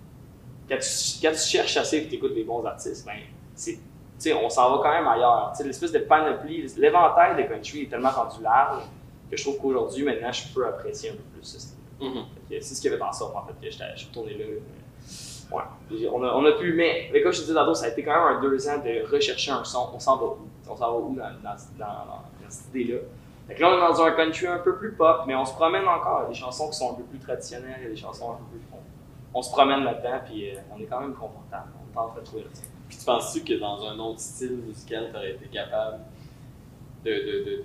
quand tu, quand tu cherches assez et que tu écoutes des bons artistes, ben, c'est, on s'en va quand même ailleurs. T'sais, l'espèce de panoplie, l'éventail des country est tellement rendu large que je trouve qu'aujourd'hui, maintenant, je peux apprécier un peu plus ce style. Mm-hmm. C'est ce qui avait en sorte en fait, que je suis retourné là. Ouais, on a, on a pu, mais, mais comme je te disais tantôt, ça a été quand même un deux ans de rechercher un son. On s'en va où? On s'en va où dans, dans, dans, dans cette idée-là? Fait que là, on est dans un country un peu plus pop, mais on se promène encore. Il y a des chansons qui sont un peu plus traditionnelles, il y a des chansons un peu plus. On, on se promène là-dedans, puis euh, on est quand même confortable. On tente de trouver le style. Puis tu penses-tu que dans un autre style musical, tu aurais été capable de, de, de,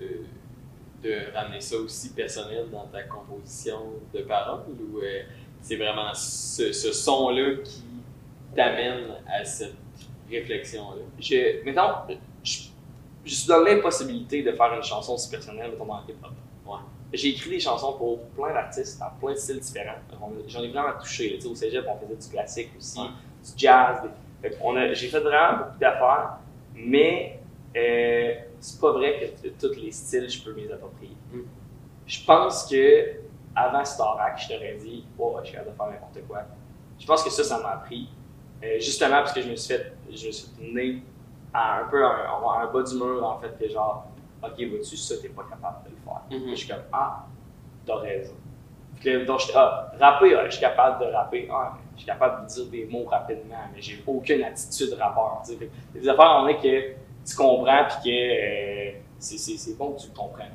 de, de ramener ça aussi personnel dans ta composition de paroles? Ou, euh, c'est vraiment ce, ce son-là qui t'amène à cette réflexion-là. Je, mettons, je, je suis dans l'impossibilité de faire une chanson si personnelle, mettons dans le hip-hop. Ouais. J'ai écrit des chansons pour plein d'artistes, dans plein de styles différents. On, j'en ai vraiment touché. Là, au cégep, on faisait du classique aussi, ouais. Du jazz. Des... Fait qu'on a, j'ai fait vraiment beaucoup d'affaires, mais euh, c'est pas vrai que tous les styles, je peux m'y approprier. Mm. Je pense que avant Star Ac, je t'aurais dit « Oh, je suis capable de faire n'importe quoi ». Je pense que ça, ça m'a appris, euh, justement parce que je me suis fait, je me suis né à un peu à un, à un bas du mur, en fait, que genre « Ok, vois-tu, ça, t'es pas capable de le faire mm-hmm. ». Je suis comme « Ah, t'as raison ». Donc, je, ah, rapper, ouais, je suis capable de rapper, ah, je suis capable de dire des mots rapidement, mais j'ai aucune attitude rappeur. T'sais. Les affaires, on est que tu comprends, puis que euh, c'est, c'est, c'est bon que tu le comprennes.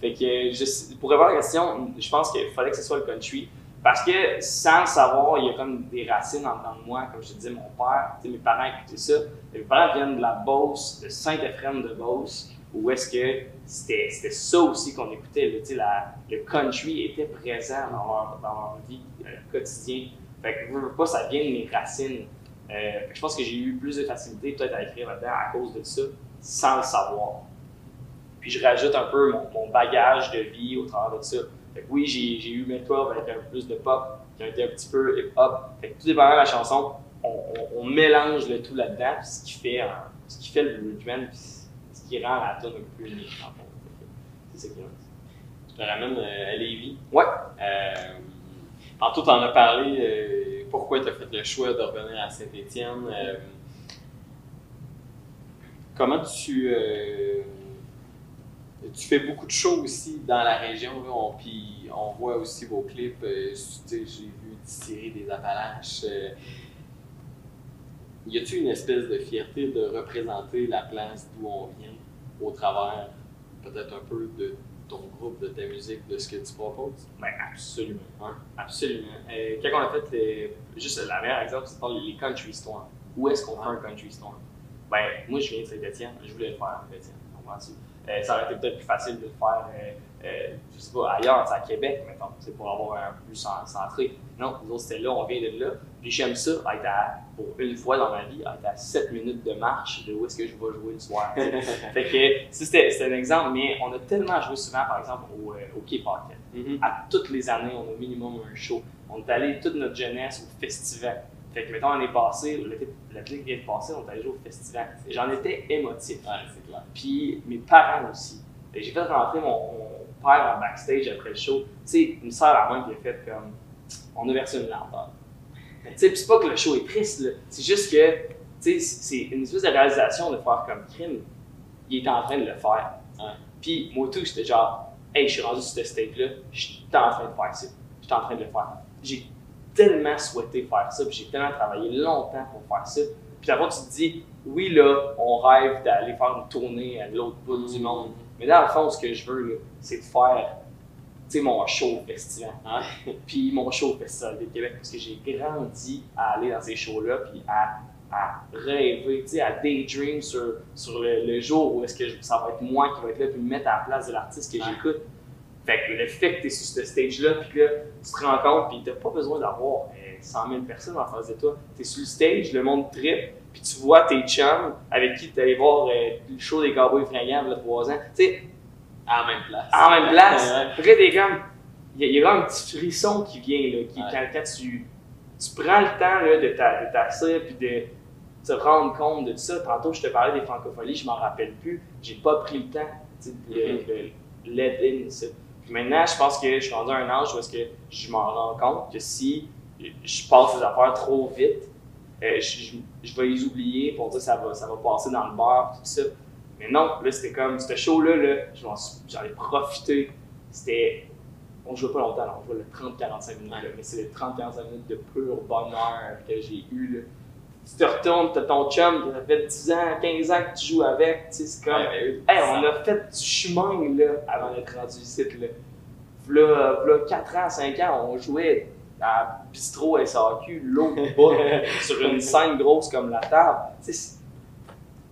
Fait que, je, pour répondre à la question, je pense qu'il fallait que ce soit le country, Parce que sans le savoir, il y a comme des racines en dedans de moi. Comme je te disais, mon père, mes parents écoutaient ça. Mes parents viennent de la Beauce, de Saint-Éphrem-de-Beauce, où est-ce que c'était, c'était ça aussi qu'on écoutait. Là, la, le country était présent dans leur, dans leur vie euh, quotidienne. Fait que je veux pas, ça vient de mes racines. Euh, je pense que j'ai eu plus de facilité peut-être à écrire là-dedans à cause de ça, sans le savoir. Puis je rajoute un peu mon, mon bagage de vie au travers de ça. Fait que oui, j'ai, j'ai eu M C douze avec un peu plus de pop, j'ai été un petit peu hip-hop. Fait que tout dépendant de la chanson, on, on, on mélange le tout là-dedans, puis ce qui fait, hein, ce qui fait le Ridge Band, puis ce qui rend la tune un peu unique. En fait. C'est ça qui est nice. Je te ramène euh, à Lévis. Ouais. Euh, tantôt, t'en as parlé, euh, pourquoi t'as fait le choix de revenir à Saint-Étienne. Euh, comment tu... Euh, Tu fais beaucoup de shows aussi dans la région, on, puis on voit aussi vos clips, euh, j'ai vu Distillerie des Appalaches. Euh, y a-t-il une espèce de fierté de représenter la place d'où on vient au travers, peut-être un peu de ton groupe, de ta musique, de ce que tu proposes? Ben absolument, hein? Absolument. Euh, quand on a fait, les, juste la meilleure exemple, c'est parle les country stores. Où est-ce qu'on fait un country store? Ben moi je viens de Saint-Étienne, je voulais le faire à Saint-Étienne, comprends-tu? Euh, ça aurait été peut-être plus facile de le faire, euh, euh, je sais pas, ailleurs, à Québec, mettons, c'est pour avoir un plus centré. Non, nous autres, c'était là, on vient de là. Puis j'aime ça, être à, pour une fois dans ma vie, être à sept minutes de marche de où est-ce que je vais jouer le soir. Fait que, ça, c'était, c'était un exemple, mais on a tellement joué souvent, par exemple, au, euh, au Quai Parquet. Mm-hmm. À toutes les années, on a au minimum un show. On est allé toute notre jeunesse au festival. Fait que, mettons, l'année passée, l'athlète qui vient de passer, on est allé jouer au festival. J'en étais émotif. Ouais, c'est clair. Puis mes parents aussi. Et j'ai fait rentrer mon, mon père en backstage après le show. Tu sais, une sœur à moi qui a fait comme. On a versé une larme. Tu sais, puis c'est pas que le show est triste, là. C'est juste que, tu sais, c'est une espèce de réalisation de faire comme crime. Il est en train de le faire. Ouais. Puis moi, tout, j'étais genre, hey, je suis rendu sur ce stage-là, je suis en train de faire ça. Je suis en train de le faire. J'ai tellement souhaité faire ça, puis j'ai tellement travaillé longtemps pour faire ça. Puis d'abord, tu te dis, oui, là, on rêve d'aller faire une tournée à l'autre bout mmh. du monde. Mais dans le fond, ce que je veux, là, c'est de faire, tu sais, mon show festival. Hein? Puis mon show festival de Québec, parce que j'ai grandi à aller dans ces shows-là, puis à, à rêver, tu sais, à daydream sur, sur le, le jour où est-ce que je, ça va être moi qui va être là, puis me mettre à la place de l'artiste que hein? j'écoute. Fait que le fait que tu es sur ce stage-là, puis que tu te rends compte, puis tu n'as pas besoin d'avoir eh, cent mille personnes en face de toi. Tu es sur le stage, le monde trippe, puis tu vois tes chums avec qui tu allais voir eh, le show des Cowboys fringants il y a trois ans. Tu sais, à la même place. À la même place. Après, t'es comme, il y, y a vraiment un petit frisson qui vient, là, qui, ouais. quand, quand tu, tu prends le temps là, de t'asseoir, puis de te rendre compte de tout ça. Tantôt, je te parlais des francophonies, je m'en rappelle plus. J'ai pas pris le temps de, mm-hmm. de, de let in ça. Maintenant, je pense que je suis rendu à un âge où est-ce que je m'en rends compte que si je passe les affaires trop vite, euh, je, je, je vais les oublier pour dire que ça va, ça va passer dans le beurre, tout ça. Mais non, là, c'était comme, c'était show-là, là, j'en, j'en ai profité. C'était, on ne jouait pas longtemps, on jouait le trente à quarante-cinq minutes, là, mais c'est les trente à quarante-cinq minutes de pur bonheur que j'ai eu, là. Tu te retournes, t'as ton chum, ça fait dix ans, quinze ans que tu joues avec, tu sais, c'est comme, ouais, hey, on a fait du chemin, là, avant d'être rendu ici, là. V'là, v'là quatre ans, cinq ans, on jouait à bistrot S A Q, l'autre bas, sur une scène grosse comme la table. Tu sais,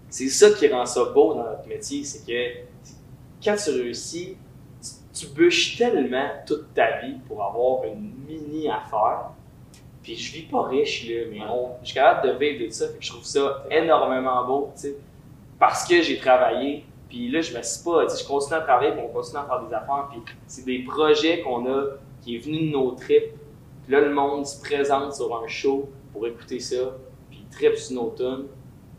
c'est ça qui rend ça beau dans notre métier, c'est que quand tu réussis, tu, tu bûches tellement toute ta vie pour avoir une mini-affaire. Puis je vis pas riche, là, mais on, je suis capable de vivre de ça, fait que je trouve ça énormément beau, tu sais, parce que j'ai travaillé, puis là, je me suis pas, tu sais, je continue à travailler, puis on continue à faire des affaires, puis c'est des projets qu'on a, qui est venu de nos tripes, puis là, le monde se présente sur un show pour écouter ça, puis il tripe sur nos tunes,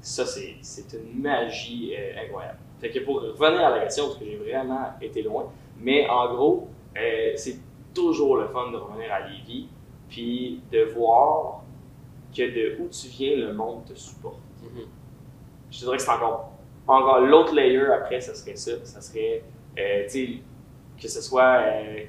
ça, c'est, c'est une magie euh, incroyable. Fait que pour revenir à la question, parce que j'ai vraiment été loin, mais en gros, euh, c'est toujours le fun de revenir à Lévis, puis de voir que de où tu viens, le monde te supporte. Mm-hmm. Je te dirais que c'est encore, encore l'autre layer après, ça serait ça. Ça serait, euh, tu sais, que ce soit, euh,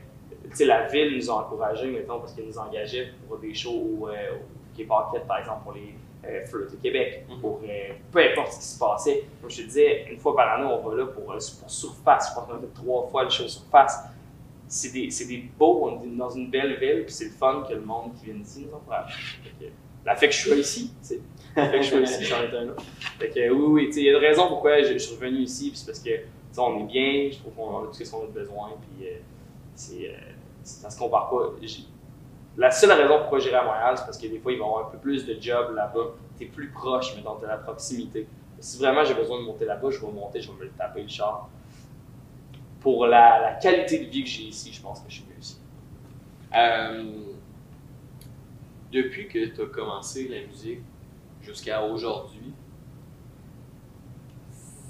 tu sais, la ville nous a encouragés, mettons, parce qu'ils nous engageaient pour des shows au, euh, au Québec, par exemple, pour les euh, Feux de Québec, mm-hmm. pour euh, peu importe ce qui se passait. Comme je te disais, une fois par année, on va là pour, euh, pour Surface. Je pense qu'on a fait trois fois le show Surface. c'est des, c'est des beaux, on est dans une belle ville, puis c'est le fun que le monde qui vient ici nous encourage. Fait que, la fait que je suis ici, tu sais. La fait que je suis ici, j'en étais là. Fait que oui, oui, tu sais, il y a une raison pourquoi je, je suis revenu ici, puis c'est parce que, tu sais, on est bien, je trouve qu'on a tout ce qu'on a besoin, puis euh, c'est, euh, ça se compare pas. J'ai... La seule raison pourquoi j'irai à Montréal, c'est parce que des fois, il va y avoir un peu plus de jobs là-bas. T'es plus proche, mais dans la proximité. Si vraiment j'ai besoin de monter là-bas, je vais monter, je vais me le taper le char. Pour la, la qualité de vie que j'ai ici, je pense que je suis mieux ici. Euh, depuis que tu as commencé la musique jusqu'à aujourd'hui,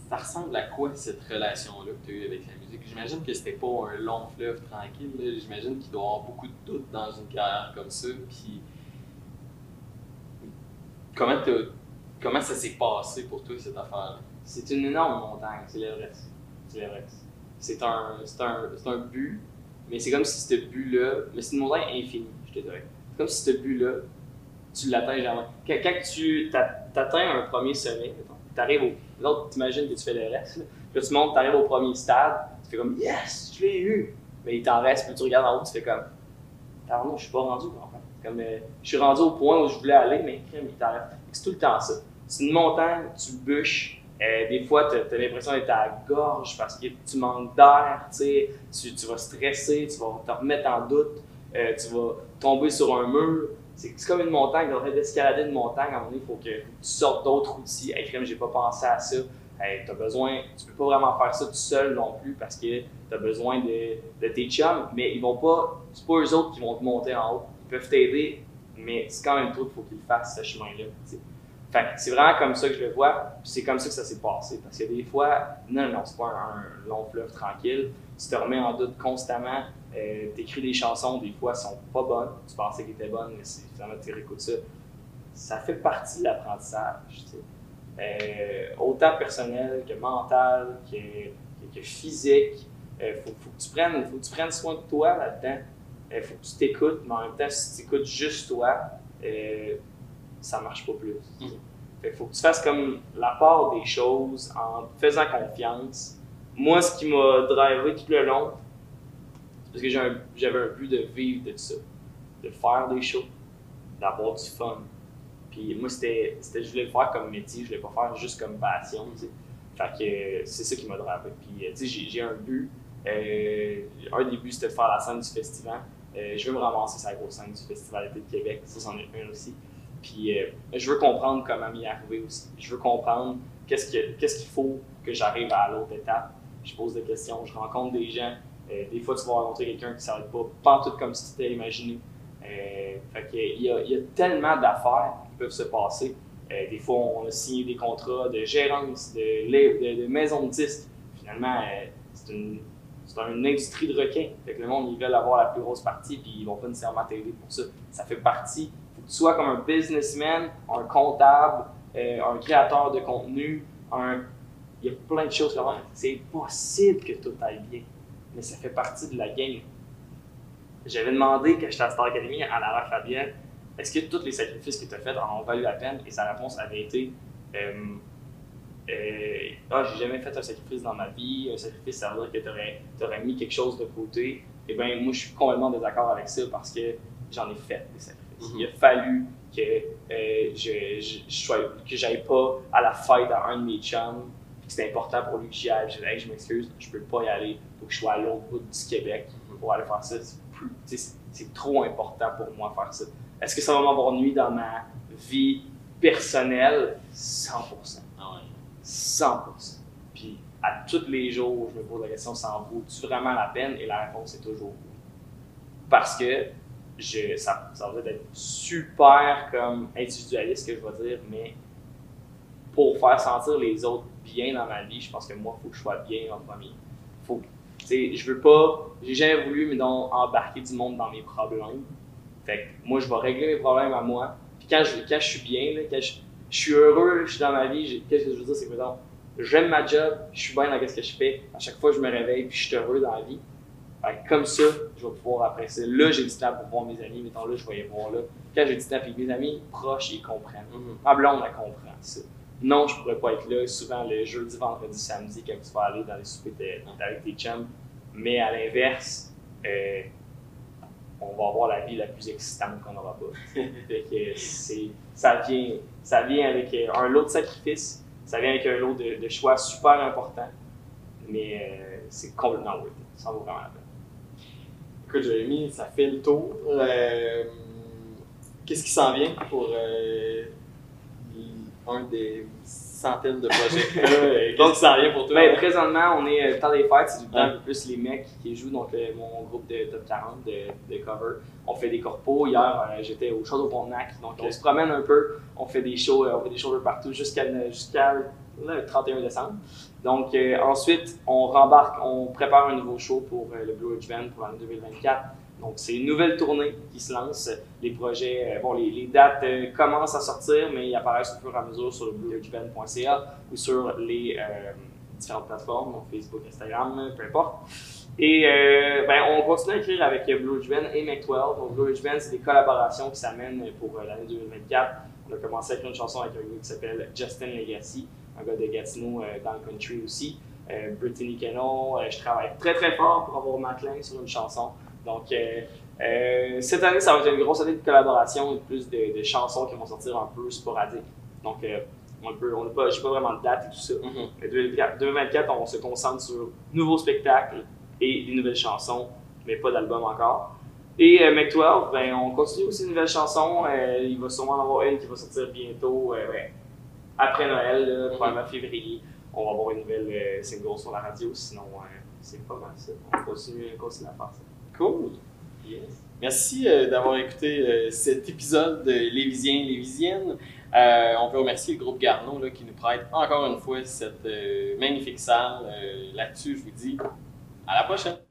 ça ressemble à quoi cette relation-là que tu as eue avec la musique? J'imagine que c'était pas un long fleuve tranquille. Là. J'imagine qu'il doit y avoir beaucoup de doutes dans une carrière comme ça. Puis comment, comment ça s'est passé pour toi, cette affaire-là? C'est une énorme montagne, c'est l'Everest. C'est l'Everest. C'est un, c'est, un, c'est un but, mais c'est comme si ce but-là, mais c'est une montagne infinie, je te dirais. C'est comme si ce but-là, tu l'atteins jamais. Quand, quand tu t'atteins un premier sommet, t'arrives au... L'autre, t'imagines que tu fais le reste. Là. Puis là, tu montes, t'arrives au premier stade, tu fais comme « Yes, je l'ai eu! » Mais il t'en reste, puis tu regardes en haut, tu fais comme « Pardon, je suis pas rendu. » Comme euh, je suis rendu au point où je voulais aller, mais il t'en reste. C'est tout le temps ça. C'est une montagne, tu bûches. Euh, des fois, t'as, t'as l'impression d'être à la gorge parce que tu manques d'air, tu, tu vas stresser, tu vas te remettre en doute, euh, tu vas tomber sur un mur. C'est, c'est comme une montagne, tu es en train d'escalader une montagne, à un moment donné, il faut que tu sortes d'autres outils. Hey, crème, j'ai pas pensé à ça. Hey, t'as besoin, tu peux pas vraiment faire ça tout seul non plus parce que t'as besoin de, de tes chums, mais ils vont pas, c'est pas eux autres qui vont te monter en haut. Ils peuvent t'aider, mais c'est quand même toi qu'il faut qu'ils fassent ce chemin-là, t'sais. Fait que c'est vraiment comme ça que je le vois, puis c'est comme ça que ça s'est passé. Parce que des fois, non, non, c'est pas un, un long fleuve tranquille. Tu te remets en doute constamment. Euh, t'écris des chansons, des fois, elles sont pas bonnes. Tu pensais qu'elles étaient bonnes, mais c'est, finalement, tu réécoutes ça. Ça fait partie de l'apprentissage, tu sais. Euh, autant personnel que mental, que, que, que physique. Euh, faut, faut, que tu prennes, faut que tu prennes soin de toi là-dedans. Euh, faut que tu t'écoutes, mais en même temps, si tu t'écoutes juste toi, euh, ça marche pas plus. Mm-hmm. Fait qu'il faut que tu fasses comme la part des choses en faisant confiance. Moi, ce qui m'a drivé tout le long, c'est parce que j'ai un, j'avais un but de vivre de ça, de faire des shows, d'avoir du fun. Puis moi, c'était, c'était je voulais le faire comme métier, je voulais pas faire juste comme passion, tu sais. Fait que c'est ça qui m'a drivé. Puis tu sais, j'ai, j'ai un but. Euh, un des buts, c'était de faire la scène du festival. Euh, je veux me ramasser sur la grosse scène du Festival d'été de Québec, ça, c'en est un aussi. Puis euh, je veux comprendre comment m'y arriver aussi. Je veux comprendre qu'est-ce, que, qu'est-ce qu'il faut que j'arrive à l'autre étape. Je pose des questions, je rencontre des gens. Euh, des fois, tu vas rencontrer quelqu'un qui ne s'arrête pas, pas tout comme si tu t'étais imaginé. Euh, fait qu'il y a, il y a tellement d'affaires qui peuvent se passer. Euh, des fois, on a signé des contrats de gérance, de, de, de maison de disques. Finalement, euh, c'est, une, c'est une industrie de requins. Fait que le monde, ils veulent avoir la plus grosse partie, puis ils ne vont pas nécessairement t'aider pour ça. Ça fait partie. Soit comme un businessman, un comptable, euh, un créateur de contenu, un... il y a plein de choses. Là-bas. C'est possible que tout aille bien, mais ça fait partie de la game. J'avais demandé quand j'étais à Star Académie à Lara Fabian, est-ce que tous les sacrifices que tu as faits en ont valu la peine? Et sa réponse avait été, euh, euh, ah, j'ai jamais fait un sacrifice dans ma vie, un sacrifice ça veut dire que tu aurais mis quelque chose de côté. Et bien moi je suis complètement désaccord avec ça parce que j'en ai fait des sacrifices. Mm-hmm. Il a fallu que euh, je, je, je sois, que j'aille pas à la fête à un de mes chums, que c'était important pour lui que j'y aille. Je dis, hey, je m'excuse, je peux pas y aller, faut que je sois à l'autre bout du Québec pour aller faire ça. C'est, plus, c'est, c'est trop important pour moi faire ça. Est-ce que ça va m'avoir nuit dans ma vie personnelle? cent pour cent. cent pour cent. Puis à tous les jours, je me pose la question, ça en vaut-tu vraiment la peine? Et la réponse est toujours oui. Parce que Je, ça, ça va être super comme individualiste que je vais dire, mais pour faire sentir les autres bien dans ma vie, je pense que moi, il faut que je sois bien en premier. Faut, je veux pas, j'ai jamais voulu mais donc, embarquer du monde dans mes problèmes. Fait que moi, je vais régler mes problèmes à moi. Puis quand je, quand je suis bien, là, quand je, je suis heureux, je suis dans ma vie, j'ai, qu'est-ce que je veux dire, c'est que donc, j'aime ma job, je suis bien dans ce que je fais. À chaque fois, je me réveille puis je suis heureux dans la vie. Comme ça, je vais pouvoir apprécier. Là, j'ai du temps pour voir mes amis. Mettons là, je vais les voir là. Quand j'ai du temps, puis mes amis proches, ils comprennent. Mm-hmm. Ma blonde, elle comprend ça. Non, je pourrais pas être là. Souvent, le jeudi, vendredi, samedi, quand tu vas aller dans les soupers avec tes chums. Mais à l'inverse, euh, on va avoir la vie la plus excitante qu'on n'aura pas. que c'est, ça, vient, ça vient avec un lot de sacrifices, ça vient avec un lot de, de choix super importants, mais euh, c'est complètement worth it, ça vaut vraiment la peine. Écoute Jérémy, ça fait le tour. Euh, Qu'est-ce qui s'en vient pour euh, un des centaines de projets? Qu'est-ce qui s'en vient pour toi? Ben, présentement, on est le temps des fêtes, c'est du temps plus les mecs qui jouent, donc euh, mon groupe de top quarante de, de cover. On fait des corpos. Hier, euh, j'étais au Château Pontenac, donc okay. on se promène un peu, on fait des shows, euh, on fait des shows partout jusqu'à jusqu le trente et un décembre. Donc euh, ensuite, on rembarque, on prépare un nouveau show pour euh, le Blue Ridge Band pour l'année deux mille vingt-quatre. Donc, c'est une nouvelle tournée qui se lance. Les projets, bon, les, les dates euh, commencent à sortir, mais ils apparaissent au fur et à mesure sur le blue ridge band point c a ou sur les euh, différentes plateformes, donc Facebook, Instagram, peu importe. Et euh, ben, on continue à écrire avec Blue Ridge Band et Mc douze. Donc, Blue Ridge Band, c'est des collaborations qui s'amènent pour euh, l'année deux mille vingt-quatre. On a commencé avec une chanson avec un gars qui s'appelle Justin Legacy, un gars de Gatineau euh, dans le country aussi. Euh, Brittany Keno, euh, je travaille très très fort pour avoir Maclean sur une chanson. Donc, euh, euh, cette année, ça va être une grosse année de collaboration et plus de, de chansons qui vont sortir un peu sporadiques. Donc, euh, on peut, on n'a pas, j'ai pas vraiment de date et tout ça. Mm-hmm. Mais deux mille vingt-quatre, on se concentre sur nouveaux spectacles et des nouvelles chansons, mais pas d'album encore. Et euh, Mc douze, ben, on continue aussi une nouvelle chanson. Euh, il va sûrement en avoir une qui va sortir bientôt, euh, ouais, après Noël, là, mm-hmm. probablement février. On va avoir une nouvelle euh, single sur la radio, sinon euh, c'est pas mal ça. On continue, on continue à faire ça. Cool. Yes. Merci euh, d'avoir écouté euh, cet épisode de Lévisien, Lévisienne. Euh, on peut remercier le groupe Garneau là, qui nous prête encore une fois cette euh, magnifique salle. Euh, Là-dessus, je vous dis à la prochaine.